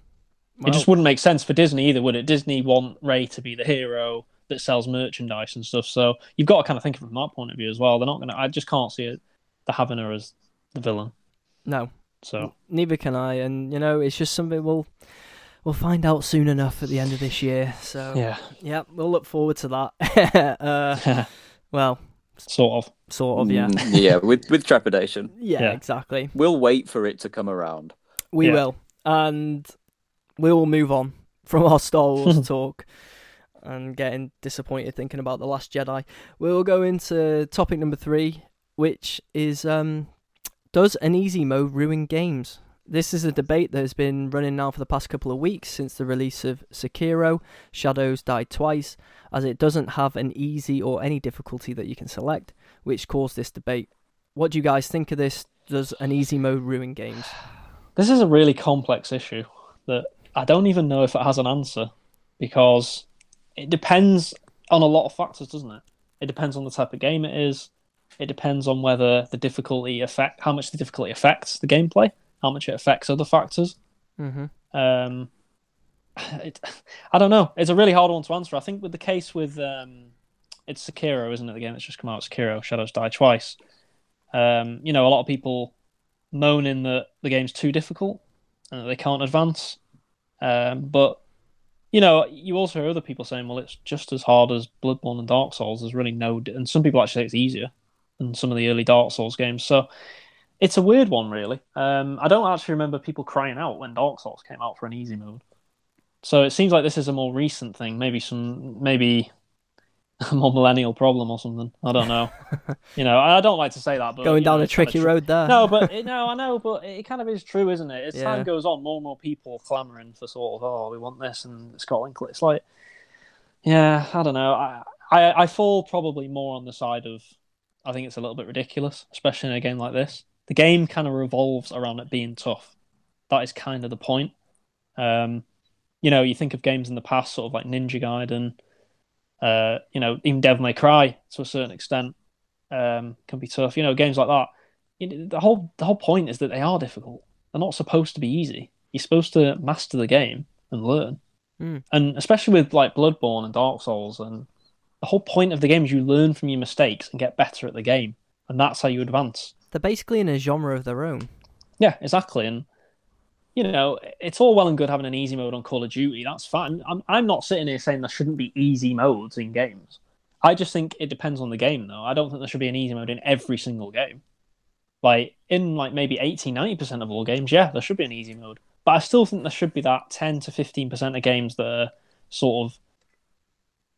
Well, it just wouldn't make sense for Disney either, would it? Disney want Rey to be the hero that sells merchandise and stuff, so you've got to kind of think of it from that point of view as well. They're not going to... I just can't see it. They're having her as the villain. No. So neither can I, and, you know, it's just something we'll find out soon enough at the end of this year, so... Yeah, we'll look forward to that. Well... Sort of, yeah. Yeah, with trepidation. Yeah, exactly. We'll wait for it to come around. We will, and... We will move on from our Star Wars talk and getting disappointed thinking about The Last Jedi. We'll go into topic number 3, which is, does an easy mode ruin games? This is a debate that has been running now for the past couple of weeks since the release of Sekiro Shadows Die Twice, as it doesn't have an easy or any difficulty that you can select, which caused this debate. What do you guys think of this? Does an easy mode ruin games? This is a really complex issue that... I don't even know if it has an answer because it depends on a lot of factors, doesn't it? It depends on the type of game it is. It depends on whether the difficulty how much the difficulty affects the gameplay, how much it affects other factors. I don't know. It's a really hard one to answer. I think with the case with it's Sekiro, isn't it? The game that's just come out, Sekiro Shadows Die Twice. You know, a lot of people moaning that the game's too difficult and that they can't advance. But, you know, you also hear other people saying, well, it's just as hard as Bloodborne and Dark Souls. There's really no... And some people actually say it's easier than some of the early Dark Souls games. So it's a weird one, really. I don't actually remember people crying out when Dark Souls came out for an easy mode. So it seems like this is a more recent thing. Maybe a more millennial problem or something. I don't know. You know, I don't like to say that. But going down a tricky road there. No, but I know, but it kind of is true, isn't it? As time goes on, more and more people are clamouring for sort of, oh, we want this, and it's got Inklet. It's like, yeah, I don't know. I fall probably more on the side of, I think it's a little bit ridiculous, especially in a game like this. The game kind of revolves around it being tough. That is kind of the point. You know, you think of games in the past, sort of like Ninja Gaiden, even Devil May Cry to a certain extent can be tough. You know, games like that. The whole point is that they are difficult. They're not supposed to be easy. You're supposed to master the game and learn. Mm. And especially with like Bloodborne and Dark Souls, and the whole point of the game is you learn from your mistakes and get better at the game, and that's how you advance. They're basically in a genre of their own. Yeah, exactly. And you know, it's all well and good having an easy mode on Call of Duty. That's fine. I'm not sitting here saying there shouldn't be easy modes in games. I just think it depends on the game, though. I don't think there should be an easy mode in every single game. Like, in like maybe 80, 90% of all games, yeah, there should be an easy mode. But I still think there should be that 10 to 15% of games that are sort of,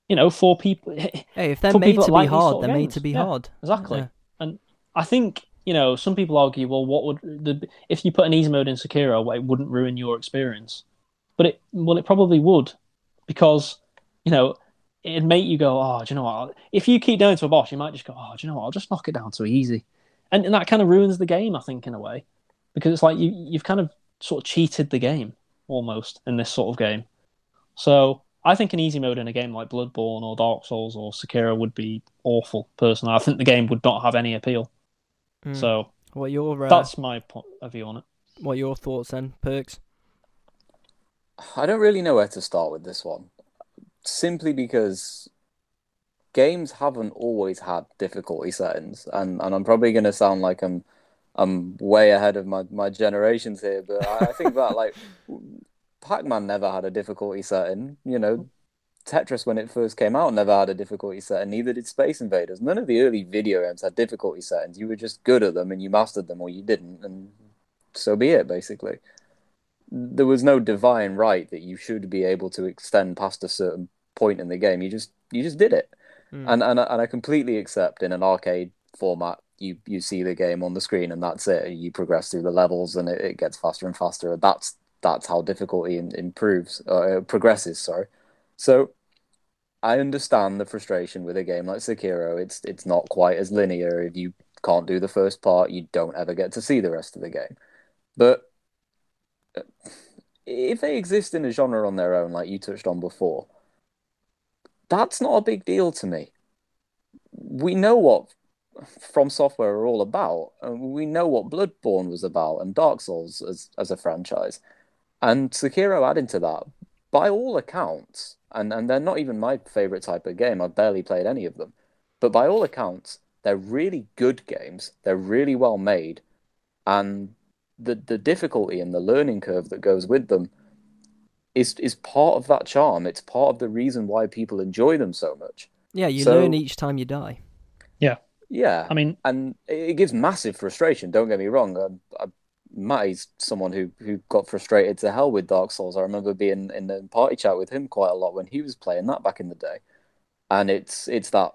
you know, for people... Hey, if they're made to be hard, they're made to be hard. Exactly. Yeah. And I think... You know, some people argue, well, if you put an easy mode in Sekiro, it wouldn't ruin your experience. But it probably would, because, you know, it'd make you go, oh, do you know what? If you keep going to a boss, you might just go, oh, do you know what? I'll just knock it down to easy. And that kind of ruins the game, I think, in a way, because it's like you've kind of sort of cheated the game almost in this sort of game. So I think an easy mode in a game like Bloodborne or Dark Souls or Sekiro would be awful, personally. I think the game would not have any appeal. So that's my point of view on it. What are your thoughts then, Perks? I don't really know where to start with this one, simply because games haven't always had difficulty settings, and I'm probably going to sound like I'm way ahead of my generations here, but I think that like Pac-Man never had a difficulty setting, you know. Tetris, when it first came out, never had a difficulty setting, neither did Space Invaders. None of the early video games had difficulty settings. You were just good at them and you mastered them, or you didn't, and so be it, basically. There was no divine right that you should be able to extend past a certain point in the game. You just did it. Mm. And I completely accept, in an arcade format, you see the game on the screen and that's it. You progress through the levels and it gets faster and faster. That's how difficulty progresses, sorry. So I understand the frustration with a game like Sekiro. It's not quite as linear. If you can't do the first part, you don't ever get to see the rest of the game. But if they exist in a genre on their own, like you touched on before, that's not a big deal to me. We know what From Software are all about. We know what Bloodborne was about and Dark Souls as a franchise. And Sekiro added to that. By all accounts, and they're not even my favourite type of game, I've barely played any of them, but by all accounts, they're really good games, they're really well made, and the difficulty and the learning curve that goes with them is part of that charm, it's part of the reason why people enjoy them so much. Yeah, learn each time you die. Yeah. Yeah, I mean, and it gives massive frustration, don't get me wrong, Matty's someone who got frustrated to hell with Dark Souls. I remember being in the party chat with him quite a lot when he was playing that back in the day. And it's that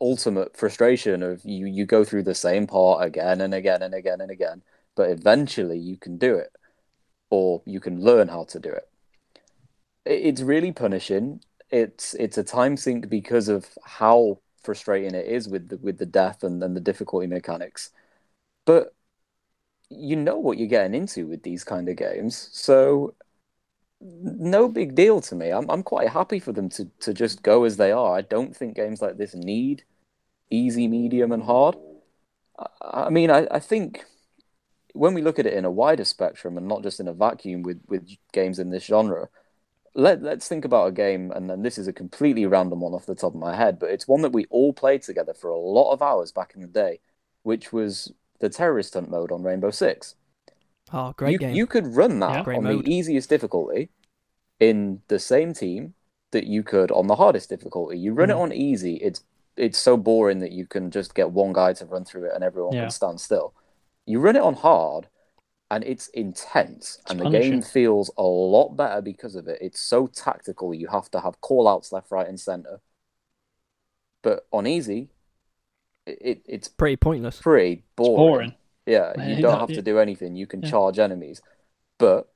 ultimate frustration of you go through the same part again and again and again and again, but eventually you can do it, or you can learn how to do it. It's really punishing. It's a time sink because of how frustrating it is with the death and the difficulty mechanics. But you know what you're getting into with these kind of games, so no big deal to me. I'm quite happy for them to just go as they are. I don't think games like this need easy, medium, and hard. I mean, I think when we look at it in a wider spectrum and not just in a vacuum with games in this genre, let's think about a game, and then this is a completely random one off the top of my head, but it's one that we all played together for a lot of hours back in the day, which was the terrorist hunt mode on Rainbow Six. Oh, great game. You could run that on the easiest difficulty, in the same team that you could on the hardest difficulty. You run it on easy, it's so boring that you can just get one guy to run through it and everyone can stand still. You run it on hard, and it's intense, and the game feels a lot better because of it. It's so tactical, you have to have call-outs left, right, and centre. But on easy, it's pretty pointless. Pretty boring. It's boring. Yeah, you don't have to do anything. You can charge enemies. But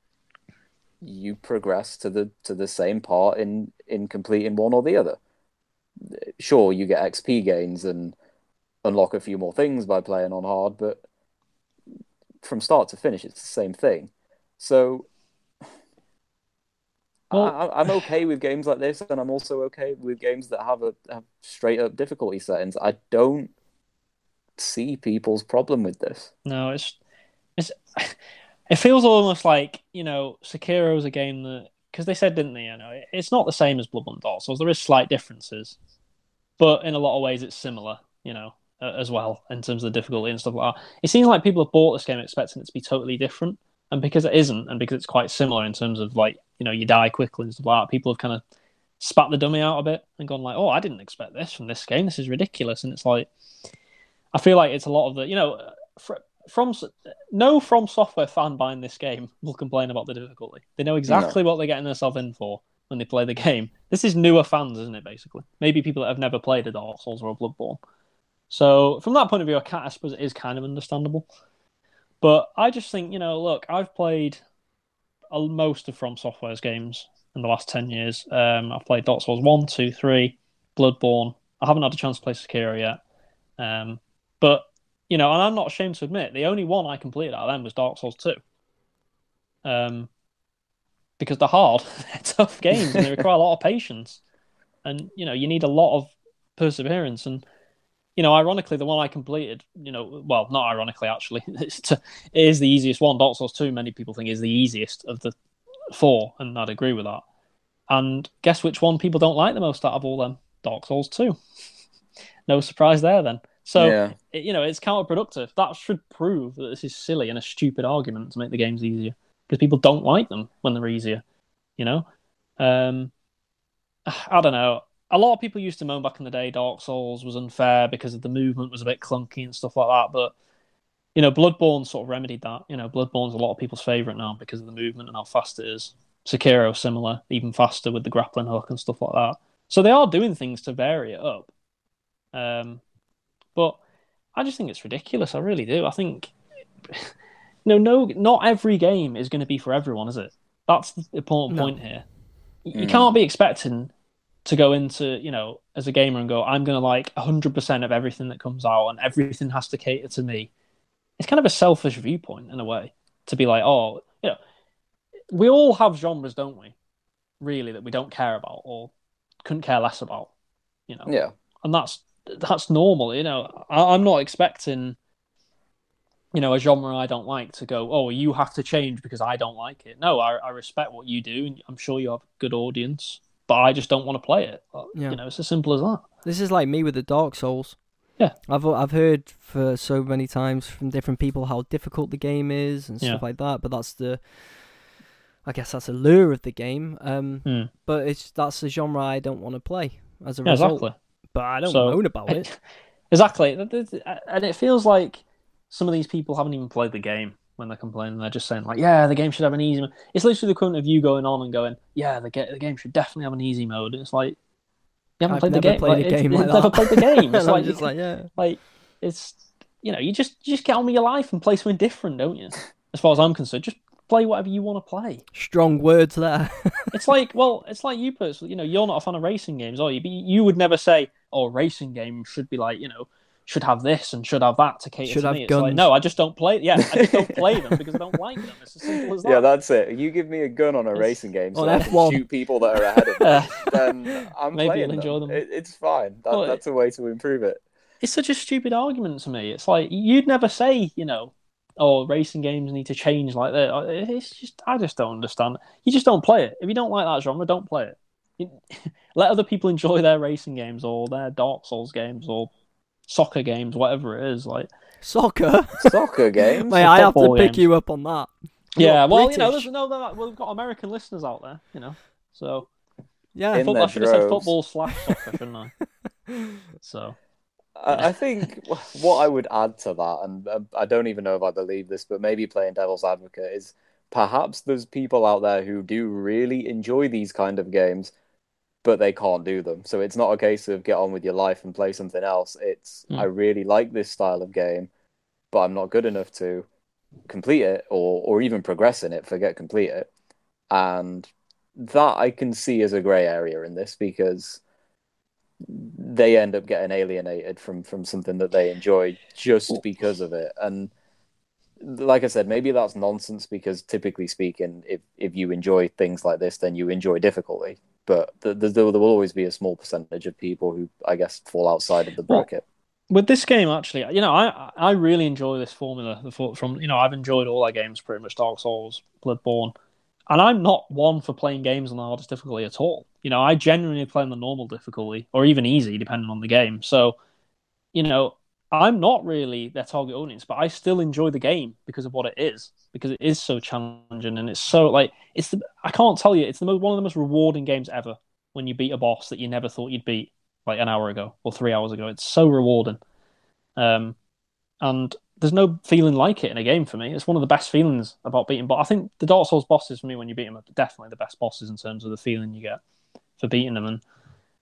you progress to the same part in completing one or the other. Sure, you get XP gains and unlock a few more things by playing on hard, but from start to finish, it's the same thing. So I'm okay with games like this, and I'm also okay with games that have straight-up difficulty settings. I don't see people's problem with this. No, it feels almost like, you know, Sekiro is a game that, because they said, didn't they, you know, it's not the same as Bloodborne, Dark Souls. There is slight differences, but in a lot of ways it's similar, you know, as well, in terms of the difficulty and stuff like that. It seems like people have bought this game expecting it to be totally different, and because it isn't, and because it's quite similar in terms of, like, you know, you die quickly and stuff like that, people have kind of spat the dummy out a bit and gone like, oh, I didn't expect this from this game, this is ridiculous. And it's like, I feel like it's a lot of the, you know, From Software fan buying this game will complain about the difficulty. They know exactly what they're getting themselves in for when they play the game. This is newer fans, isn't it, basically? Maybe people that have never played a Dark Souls or a Bloodborne. So from that point of view, I suppose it is kind of understandable. But I just think, you know, look, I've played most of From Software's games in the last 10 years. I've played Dark Souls 1, 2, 3, Bloodborne. I haven't had a chance to play Sekiro yet. But, you know, and I'm not ashamed to admit, the only one I completed out of them was Dark Souls 2. Because they're hard, they're tough games, and they require a lot of patience. And, you know, you need a lot of perseverance. And, you know, ironically, the one I completed, you know, well, not ironically, actually, it is the easiest one. Dark Souls 2, many people think, is the easiest of the four, and I'd agree with that. And guess which one people don't like the most out of all them? Dark Souls 2. No surprise there, then. So, you know, it's counterproductive. That should prove that this is silly and a stupid argument to make the games easier, because people don't like them when they're easier, you know? I don't know. A lot of people used to moan back in the day Dark Souls was unfair because of the movement was a bit clunky and stuff like that, but, you know, Bloodborne sort of remedied that. You know, Bloodborne's a lot of people's favourite now because of the movement and how fast it is. Sekiro, similar, even faster with the grappling hook and stuff like that. So they are doing things to vary it up. But I just think it's ridiculous. I really do. I think, you know, not every game is going to be for everyone, is it? That's the important point here. You can't be expecting to go into, you know, as a gamer and go, I'm going to like 100% of everything that comes out and everything has to cater to me. It's kind of a selfish viewpoint in a way to be like, oh, you know, we all have genres, don't we? Really, that we don't care about or couldn't care less about, you know? Yeah. And that's normal, you know. I'm not expecting, you know, a genre I don't like to go, oh, you have to change because I don't like it. No, I respect what you do, and I'm sure you have a good audience, but I just don't want to play it. You know, it's as simple as that. This is like me with the Dark Souls. Yeah. I've heard for so many times from different people how difficult the game is and stuff like that, but that's I guess that's the lure of the game. But that's the genre I don't want to play as a result. Exactly. But I don't moan about it. Exactly. And it feels like some of these people haven't even played the game when they're complaining. They're just saying, like, yeah, the game should have an easy mode. It's literally the equivalent of you going on and going, yeah, the game should definitely have an easy mode. And it's like, you haven't played the game. Never played the game. It's like, it's, you know, you just get on with your life and play something different, don't you? As far as I'm concerned, just play whatever you want to play. Strong words there. It's like, well, it's like you personally, you know, you're not a fan of racing games, are you? But you would never say, oh, racing games should be like, you know, should have this and should have that to cater to me. Guns. It's like, no, I just don't play. Yeah, I just don't play them because I don't like them. It's as simple as that. Yeah, that's it. You give me a gun on a racing game so I can shoot people that are ahead of me, then I'm maybe playing them. It's fine. That's a way to improve it. It's such a stupid argument to me. It's like, you'd never say, you know, oh, racing games need to change like that. It's just, I just don't understand. You just don't play it. If you don't like that genre, don't play it. Let other people enjoy their racing games or their Dark Souls games or soccer games, whatever it is. Like soccer games. Mate, I have to pick you up on that. Yeah, well, British. You know, we've got American listeners out there. You know, So, yeah, I should have said football/soccer, shouldn't I? So, I think what I would add to that, and I don't even know if I'd believe this, but maybe playing devil's advocate, is perhaps there's people out there who do really enjoy these kind of games, but they can't do them. So it's not a case of get on with your life and play something else. It's, I really like this style of game, but I'm not good enough to complete it or even progress in it, complete it. And that I can see as a grey area in this, because they end up getting alienated from something that they enjoy just because of it. And like I said, maybe that's nonsense, because typically speaking, if you enjoy things like this, then you enjoy difficulty. But there will always be a small percentage of people who, I guess, fall outside of the bracket. With this game, actually, you know, I really enjoy this formula. I've enjoyed all our games pretty much, Dark Souls, Bloodborne, and I'm not one for playing games on the hardest difficulty at all. You know, I genuinely play on the normal difficulty or even easy, depending on the game. So, you know, I'm not really their target audience, but I still enjoy the game because of what it is, because it is so challenging, and it's so I can't tell you, it's one of the most rewarding games ever when you beat a boss that you never thought you'd beat like an hour ago or 3 hours ago. It's so rewarding. And there's no feeling like it in a game for me. It's one of the best feelings about beating, but I think the Dark Souls bosses for me, when you beat them, are definitely the best bosses in terms of the feeling you get for beating them. And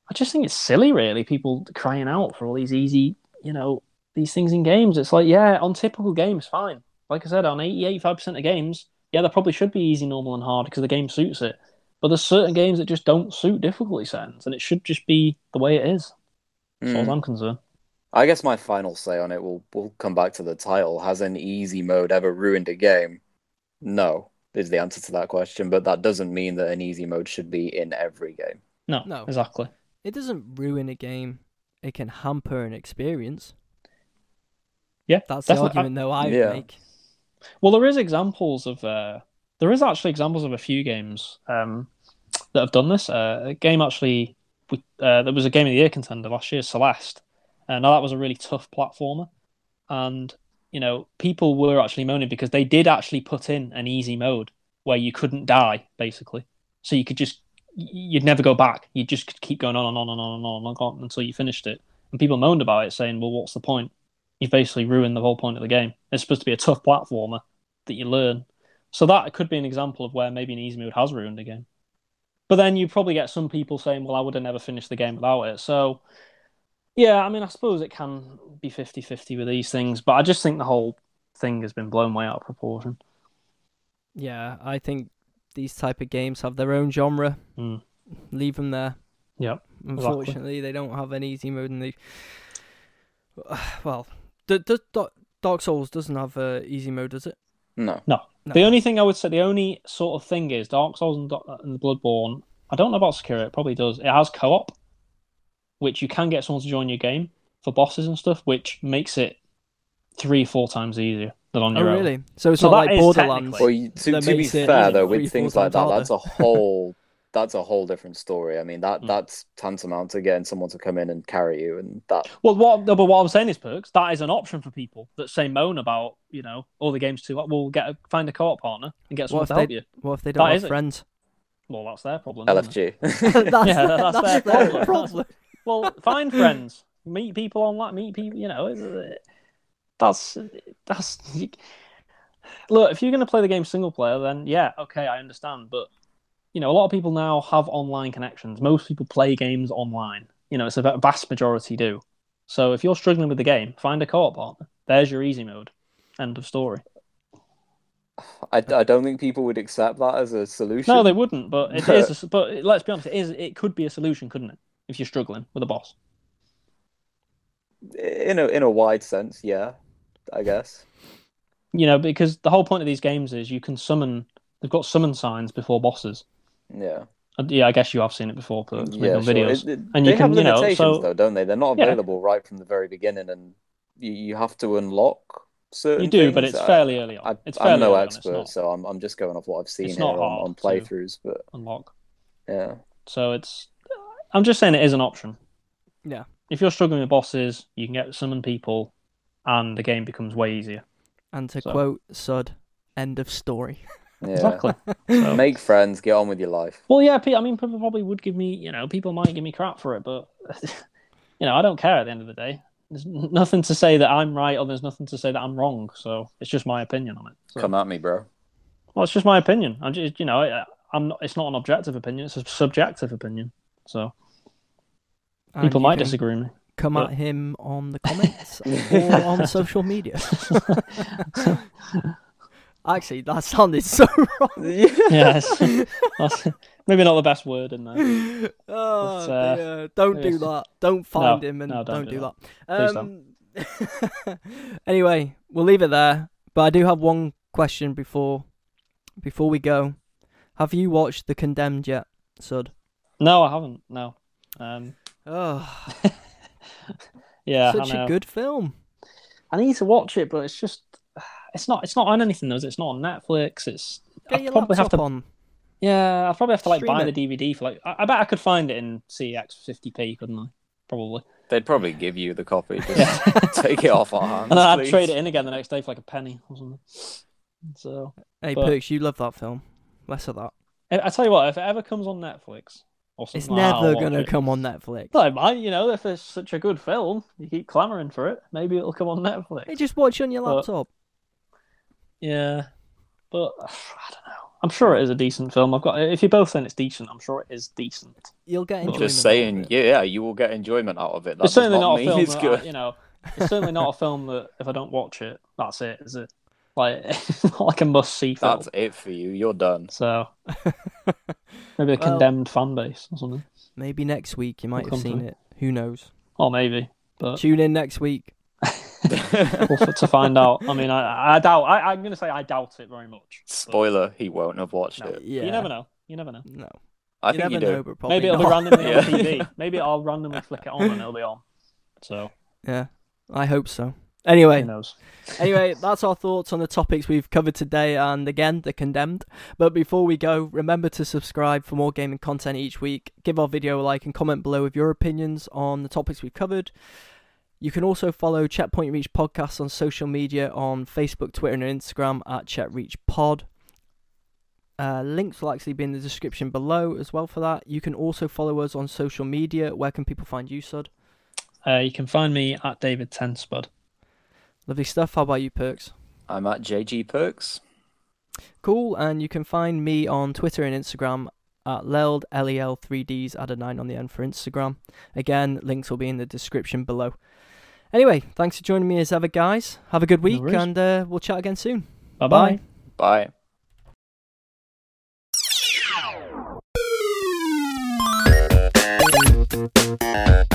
I just think it's silly, really, people crying out for all these easy, you know, these things in games. It's like, yeah, on typical games, fine. Like I said, on 85% of games, yeah, there probably should be easy, normal, and hard because the game suits it. But there's certain games that just don't suit difficulty settings, and it should just be the way it is, as far as I'm concerned. I guess my final say on it, we'll come back to the title. Has an easy mode ever ruined a game? No, is the answer to that question, but that doesn't mean that an easy mode should be in every game. No, exactly. It doesn't ruin a game. It can hamper an experience. Yeah, that's the argument, I would make. Well, there is examples of... There is actually examples of a few games that have done this. A game actually... There was a Game of the Year contender last year, Celeste. Now, that was a really tough platformer. And, you know, people were actually moaning because they did actually put in an easy mode where you couldn't die, basically. So you could just... You'd never go back. You just could keep going on and on and on and on and on until you finished it. And people moaned about it, saying, well, what's the point? You've basically ruined the whole point of the game. It's supposed to be a tough platformer that you learn. So that could be an example of where maybe an easy mode has ruined a game. But then you probably get some people saying, well, I would have never finished the game without it. So, yeah, I mean, I suppose it can be 50-50 with these things, but I just think the whole thing has been blown way out of proportion. Yeah, I think these type of games have their own genre. Leave them there. Yeah. Unfortunately, exactly. They don't have an easy mode, and Dark Souls doesn't have an easy mode, does it? No. The only thing I would say, the only sort of thing is Dark Souls and Bloodborne, I don't know about Sekiro, it probably does. It has co-op, which you can get someone to join your game for bosses and stuff, which makes it 3-4 times easier than on your own. Oh, really? So it's not like Borderlands. Well, to be fair, though, with things like that, that's a whole different story. I mean, that's tantamount to getting someone to come in and carry you, and that. Well, what I'm saying is, Perks, that is an option for people that say moan about, you know, all the games too. We'll find a co-op partner and get someone to help you. What if they don't have friends? Well, that's their problem. LFG. That's their problem. Well, find friends, meet people online, You know, that's. Look, if you're going to play the game single player, then yeah, okay, I understand, but. You know, a lot of people now have online connections. Most people play games online. You know, it's a vast majority do. So if you're struggling with the game, find a co-op partner. There's your easy mode. End of story. I don't think people would accept that as a solution. No, they wouldn't. But it is. But let's be honest, it could be a solution, couldn't it? If you're struggling with a boss. In a wide sense, yeah, I guess. You know, because the whole point of these games is you can summon. They've got summon signs before bosses. Yeah. Yeah, I guess you have seen it before, but videos. Sure. And you have limitations, though, don't they? They're not available right from the very beginning, and you have to unlock certain things. You do, but it's fairly early on. I'm no expert, so I'm just going off what I've seen here on playthroughs. But unlock. Yeah. So I'm just saying it is an option. Yeah. If you're struggling with bosses, you can get summon people, and the game becomes way easier. And to quote Sud, end of story. Yeah. Exactly. So. Make friends, get on with your life. Well, yeah, I mean, people probably would give me, you know, people might give me crap for it, but, you know, I don't care at the end of the day. There's nothing to say that I'm right, or there's nothing to say that I'm wrong. So it's just my opinion on it. So. Come at me, bro. Well, it's just my opinion. I'm just, you know, I'm not. It's not an objective opinion. It's a subjective opinion. So people might disagree with me. Come at him on the comments or on social media. Actually, that sounded so wrong. Yes. Maybe not the best word in there. Oh, but, don't do that. Don't find him and don't do that. Please don't. Anyway, we'll leave it there. But I do have one question before we go. Have you watched The Condemned yet, Sud? No, I haven't. No. Yeah, such a good film. I need to watch it, but it's just it's not on anything though. It's not on Netflix. It's I'll probably have to like buy the DVD for like. I bet I could find it in CX 50p, couldn't I? Probably. They'd probably give you the copy. Take it off our hands. And then I'd trade it in again the next day for like a penny or something. So hey, Perks, you love that film. Less of that. I tell you what, if it ever comes on Netflix. It's never going to come on Netflix. No, it might, you know, if it's such a good film, you keep clamouring for it, maybe it'll come on Netflix. Hey, just watch it on your laptop. Yeah. But, I don't know. I'm sure it is a decent film. If you're both saying it's decent, I'm sure it is decent. You'll get enjoyment you will get enjoyment out of it. That it's certainly not a film it's good. It's certainly not a film that, if I don't watch it, that's it, is it? Like, it's not like a must-see film. That's it for you. You're done. So... Maybe a condemned fan base or something. Maybe next week you might have seen it. Who knows? Oh, maybe. But... Tune in next week. To find out. I mean, I doubt... I'm going to say I doubt it very much. Spoiler, but... he won't have watched it. Yeah. You never know. No. I think you do. Know, but maybe it'll be randomly on TV. Maybe I'll randomly flick it on and it'll be on. So... Yeah. I hope so. Anyway, that's our thoughts on the topics we've covered today and again, The Condemned. But before we go, remember to subscribe for more gaming content each week. Give our video a like and comment below with your opinions on the topics we've covered. You can also follow Checkpoint Reach Podcast on social media on Facebook, Twitter and Instagram at CheckReachPod. Links will actually be in the description below as well for that. You can also follow us on social media. Where can people find you, Sud? You can find me at David10Spud. Lovely stuff. How about you, Perks? I'm at JG Perks. Cool. And you can find me on Twitter and Instagram at Leld, L-E-L, 3Ds, add a 9 on the end for Instagram. Again, links will be in the description below. Anyway, thanks for joining me as ever, guys. Have a good week, and we'll chat again soon. Bye-bye. Bye. Bye.